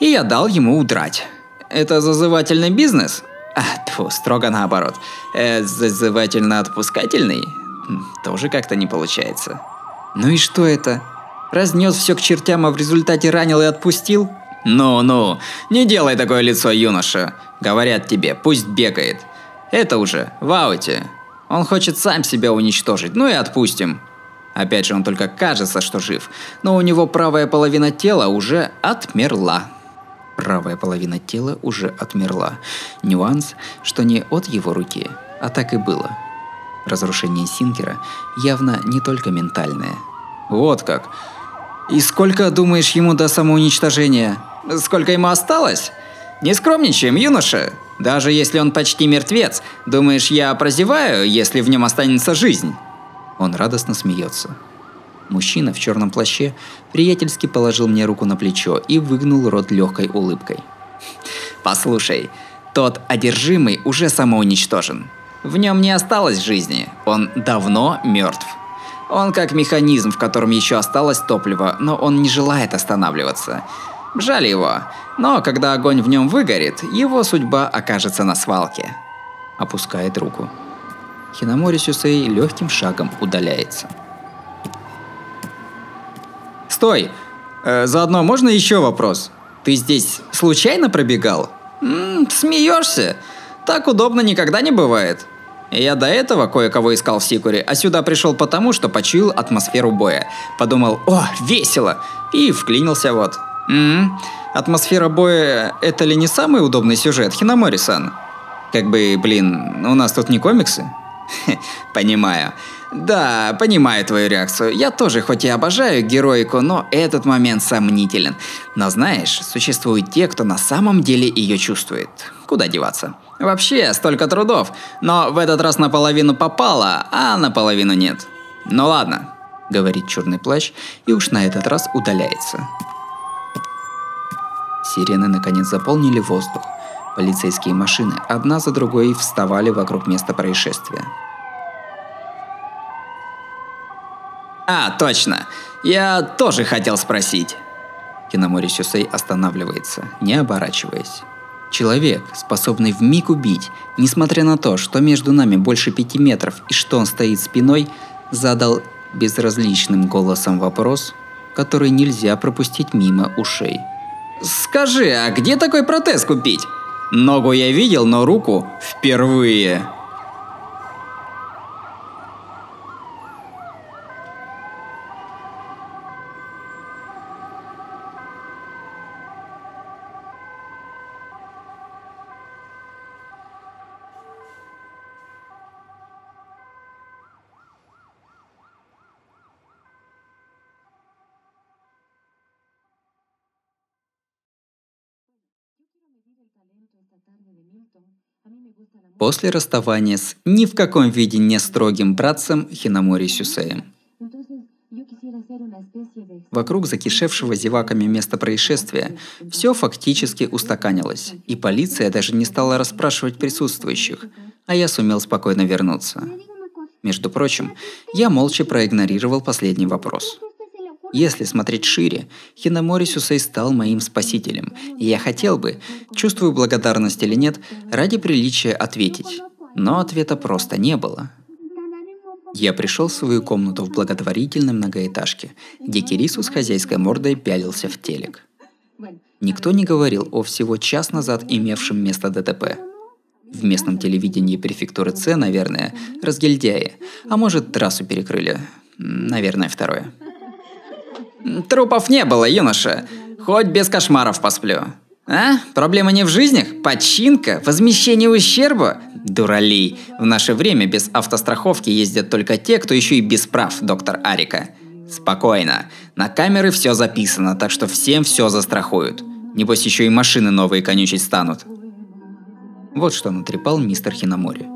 И я дал ему удрать. Это зазывательный бизнес? А, тьфу, строго наоборот. Э, зазывательно-отпускательный? Тоже как-то не получается. Ну и что это? Разнес все к чертям, а в результате ранил и отпустил? Ну-ну, не делай такое лицо, юноша. Говорят тебе, пусть бегает. Это уже в ауте. Он хочет сам себя уничтожить, ну и отпустим. Опять же, он только кажется, что жив, но у него правая половина тела уже отмерла. Правая половина тела уже отмерла. Нюанс, что не от его руки, а так и было. Разрушение Синкера явно не только ментальное. Вот как. И сколько, думаешь, ему до самоуничтожения? Сколько ему осталось? Не скромничаем, юноша. Даже если он почти мертвец, думаешь, я прозеваю, если в нем останется жизнь? Он радостно смеется. Мужчина в черном плаще приятельски положил мне руку на плечо и выгнул рот легкой улыбкой. Послушай, тот одержимый уже самоуничтожен. В нем не осталось жизни, он давно мертв. Он как механизм, в котором еще осталось топливо, но он не желает останавливаться. Жаль его, но когда огонь в нем выгорит, его судьба окажется на свалке. Опускает руку. Хиномори Сюсэй легким шагом удаляется. Стой! Э, заодно можно еще вопрос? Ты здесь случайно пробегал? М-м, смеешься? Так удобно никогда не бывает. Я до этого кое-кого искал в Сикуре, а сюда пришел потому, что почуял атмосферу боя. Подумал, о, весело! И вклинился вот. М-м, атмосфера боя – это ли не самый удобный сюжет, Хиномори-сан? Как бы, блин, у нас тут не комиксы? Понимаю. Да, понимаю твою реакцию. Я тоже, хоть и обожаю героику, но этот момент сомнителен. Но знаешь, существуют те, кто на самом деле ее чувствует. Куда деваться? Вообще, столько трудов. Но в этот раз наполовину попало, а наполовину нет. Ну ладно, говорит черный плащ, и уж на этот раз удаляется. Сирены наконец заполнили воздух. Полицейские машины одна за другой вставали вокруг места происшествия. А, точно. Я тоже хотел спросить. Хиномори Сюсэй останавливается, не оборачиваясь. Человек, способный вмиг убить, несмотря на то, что между нами больше пяти метров и что он стоит спиной, задал безразличным голосом вопрос, который нельзя пропустить мимо ушей. Скажи, а где такой протез купить? Ногу я видел, но руку впервые. После расставания с ни в каком виде не строгим братцем Хиномори Сюсэем. Вокруг закишевшего зеваками места происшествия все фактически устаканилось, и полиция даже не стала расспрашивать присутствующих, а я сумел спокойно вернуться. Между прочим, я молча проигнорировал последний вопрос. Если смотреть шире, Хиномори Сюсэй стал моим спасителем, и я хотел бы, чувствую благодарность или нет, ради приличия ответить, но ответа просто не было. Я пришел в свою комнату в благотворительной многоэтажке, где Кирису с хозяйской мордой пялился в телек. Никто не говорил о всего час назад имевшем место ДТП. В местном телевидении префектуры Ц, наверное, разгильдяи, а может, трассу перекрыли, наверное, второе. Трупов не было, юноша. Хоть без кошмаров посплю. А? Проблема не в жизнях? Починка? Возмещение ущерба? Дуралей. В наше время без автостраховки ездят только те, кто еще и без прав, доктор Арика. Спокойно. На камеры все записано, так что всем все застрахуют. Небось еще и машины новые конючить станут. Вот что натрепал мистер Хиномори.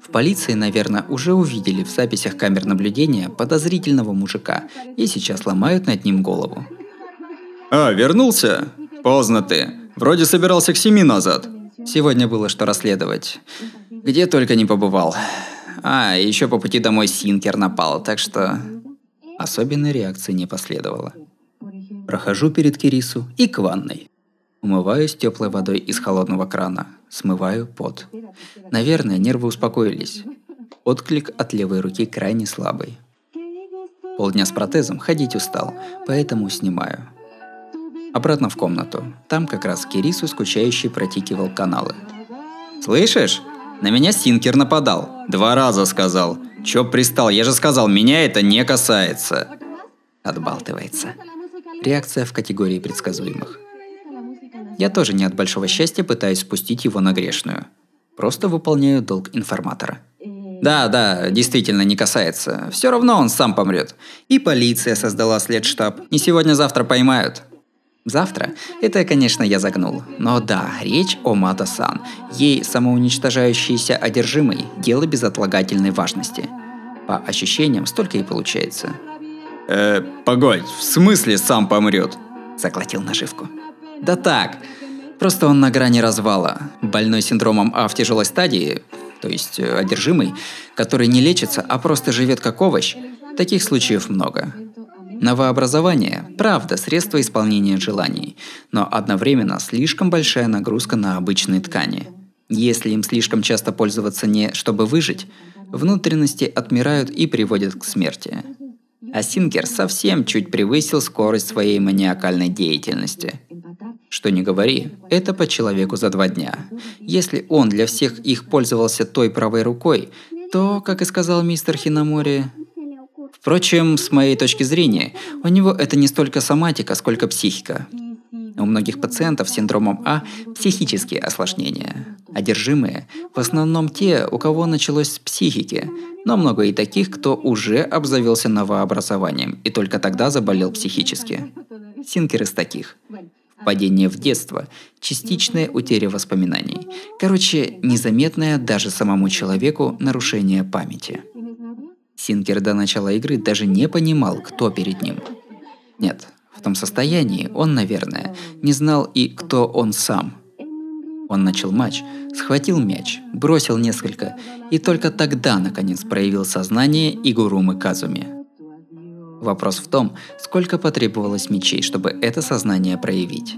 В полиции, наверное, уже увидели в записях камер наблюдения подозрительного мужика и сейчас ломают над ним голову. «А, вернулся? Поздно ты. Вроде собирался к семи назад». Сегодня было что расследовать. Где только не побывал. А, еще по пути домой Синкер напал, так что... Особенной реакции не последовало. Прохожу перед Кирису и к ванной. Умываюсь теплой водой из холодного крана. Смываю пот. Наверное, нервы успокоились. Отклик от левой руки крайне слабый. Полдня с протезом ходить устал, поэтому снимаю. Обратно в комнату. Там как раз Кирису скучающе протикивал каналы. «Слышишь? На меня Синкер нападал. Два раза сказал. Чё пристал? Я же сказал, меня это не касается». Отбалтывается. Реакция в категории предсказуемых. Я тоже не от большого счастья пытаюсь спустить его на грешную. Просто выполняю долг информатора. Да, да, действительно не касается. Все равно он сам помрет. И полиция создала следштаб. Не сегодня-завтра поймают. Завтра? Это, конечно, я загнул. Но да, речь о Мата-сан. Ей самоуничтожающейся одержимой дело безотлагательной важности. По ощущениям, столько и получается. Э, погодь, в смысле сам помрет? Заглотил наживку. Да так, просто он на грани развала. Больной синдромом А в тяжелой стадии, то есть одержимый, который не лечится, а просто живет как овощ, таких случаев много. Новообразование – правда, средство исполнения желаний, но одновременно слишком большая нагрузка на обычные ткани. Если им слишком часто пользоваться не чтобы выжить, внутренности отмирают и приводят к смерти. А Синкер совсем чуть превысил скорость своей маниакальной деятельности. Что ни говори, это по человеку за два дня. Если он для всех их пользовался той правой рукой, то, как и сказал мистер Хиномори... Впрочем, с моей точки зрения, у него это не столько соматика, сколько психика. У многих пациентов с синдромом А психические осложнения. Одержимые – в основном те, у кого началось с психики, но много и таких, кто уже обзавелся новообразованием и только тогда заболел психически. Синкер из таких. Падение в детство, частичная утеря воспоминаний. Короче, незаметное даже самому человеку нарушение памяти. Синкер до начала игры даже не понимал, кто перед ним. Нет, в том состоянии он, наверное, не знал и кто он сам. Он начал матч, схватил мяч, бросил несколько, и только тогда, наконец, проявил сознание Игурумы Кадзуми. Вопрос в том, сколько потребовалось мячей, чтобы это сознание проявить.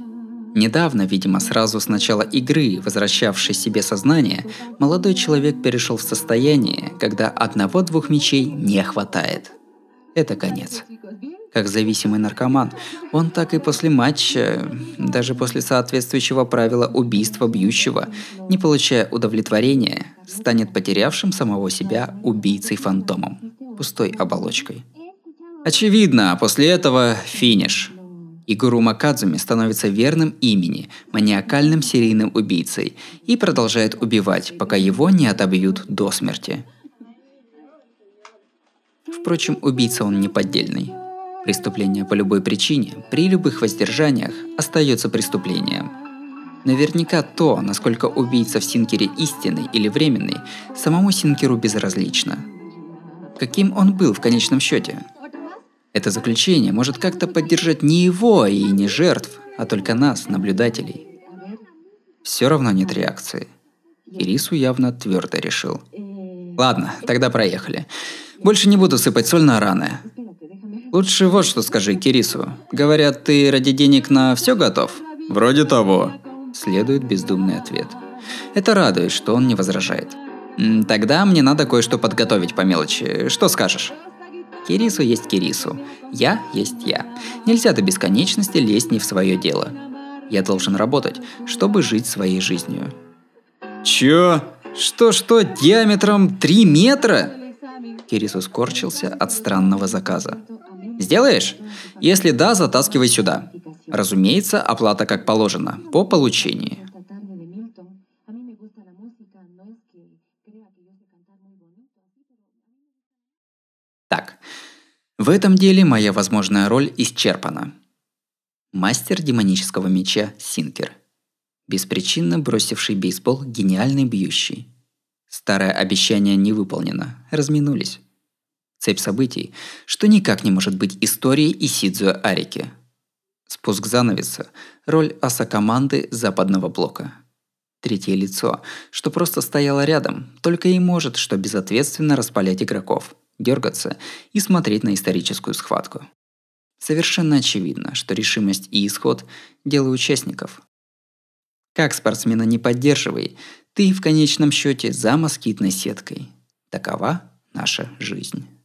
Недавно, видимо, сразу с начала игры, возвращавшей себе сознание, молодой человек перешел в состояние, когда одного-двух мячей не хватает. Это конец. Как зависимый наркоман, он так и после матча, даже после соответствующего правила убийства бьющего, не получая удовлетворения, станет потерявшим самого себя убийцей-фантомом, пустой оболочкой. Очевидно, после этого финиш. Игурума Кадзуми становится верным имени, маниакальным серийным убийцей и продолжает убивать, пока его не отобьют до смерти. Впрочем, убийца он не поддельный. Преступление по любой причине, при любых воздержаниях, остается преступлением. Наверняка то, насколько убийца в Синкере истинный или временный, самому Синкеру безразлично. Каким он был в конечном счете? Это заключение может как-то поддержать не его и не жертв, а только нас, наблюдателей. Все равно нет реакции. Кирису явно твердо решил. Ладно, тогда проехали. Больше не буду сыпать соль на раны. Лучше вот что скажи, Кирису. Говорят, ты ради денег на все готов? Вроде того. Следует бездумный ответ. Это радует, что он не возражает. Тогда мне надо кое-что подготовить по мелочи. Что скажешь? Кирису есть Кирису. Я есть я. Нельзя до бесконечности лезть не в свое дело. Я должен работать, чтобы жить своей жизнью. Чё? Что-что, диаметром три метра? Кирису скорчился от странного заказа. Сделаешь? Если да, затаскивай сюда. Разумеется, оплата как положено, по получении. Так, в этом деле моя возможная роль исчерпана. Мастер демонического меча Синкер. беспричинно бросивший бейсбол, гениальный бьющий. Старое обещание не выполнено, разминулись. Цепь событий, что никак не может быть историей Исидзу Арики. Спуск занавеса, роль аса-команды западного блока. Третье лицо, что просто стояло рядом, только и может, что безответственно распалять игроков, дергаться и смотреть на историческую схватку. Совершенно очевидно, что решимость и исход – дело участников. Как спортсмена не поддерживай, ты в конечном счете за москитной сеткой. Такова наша жизнь.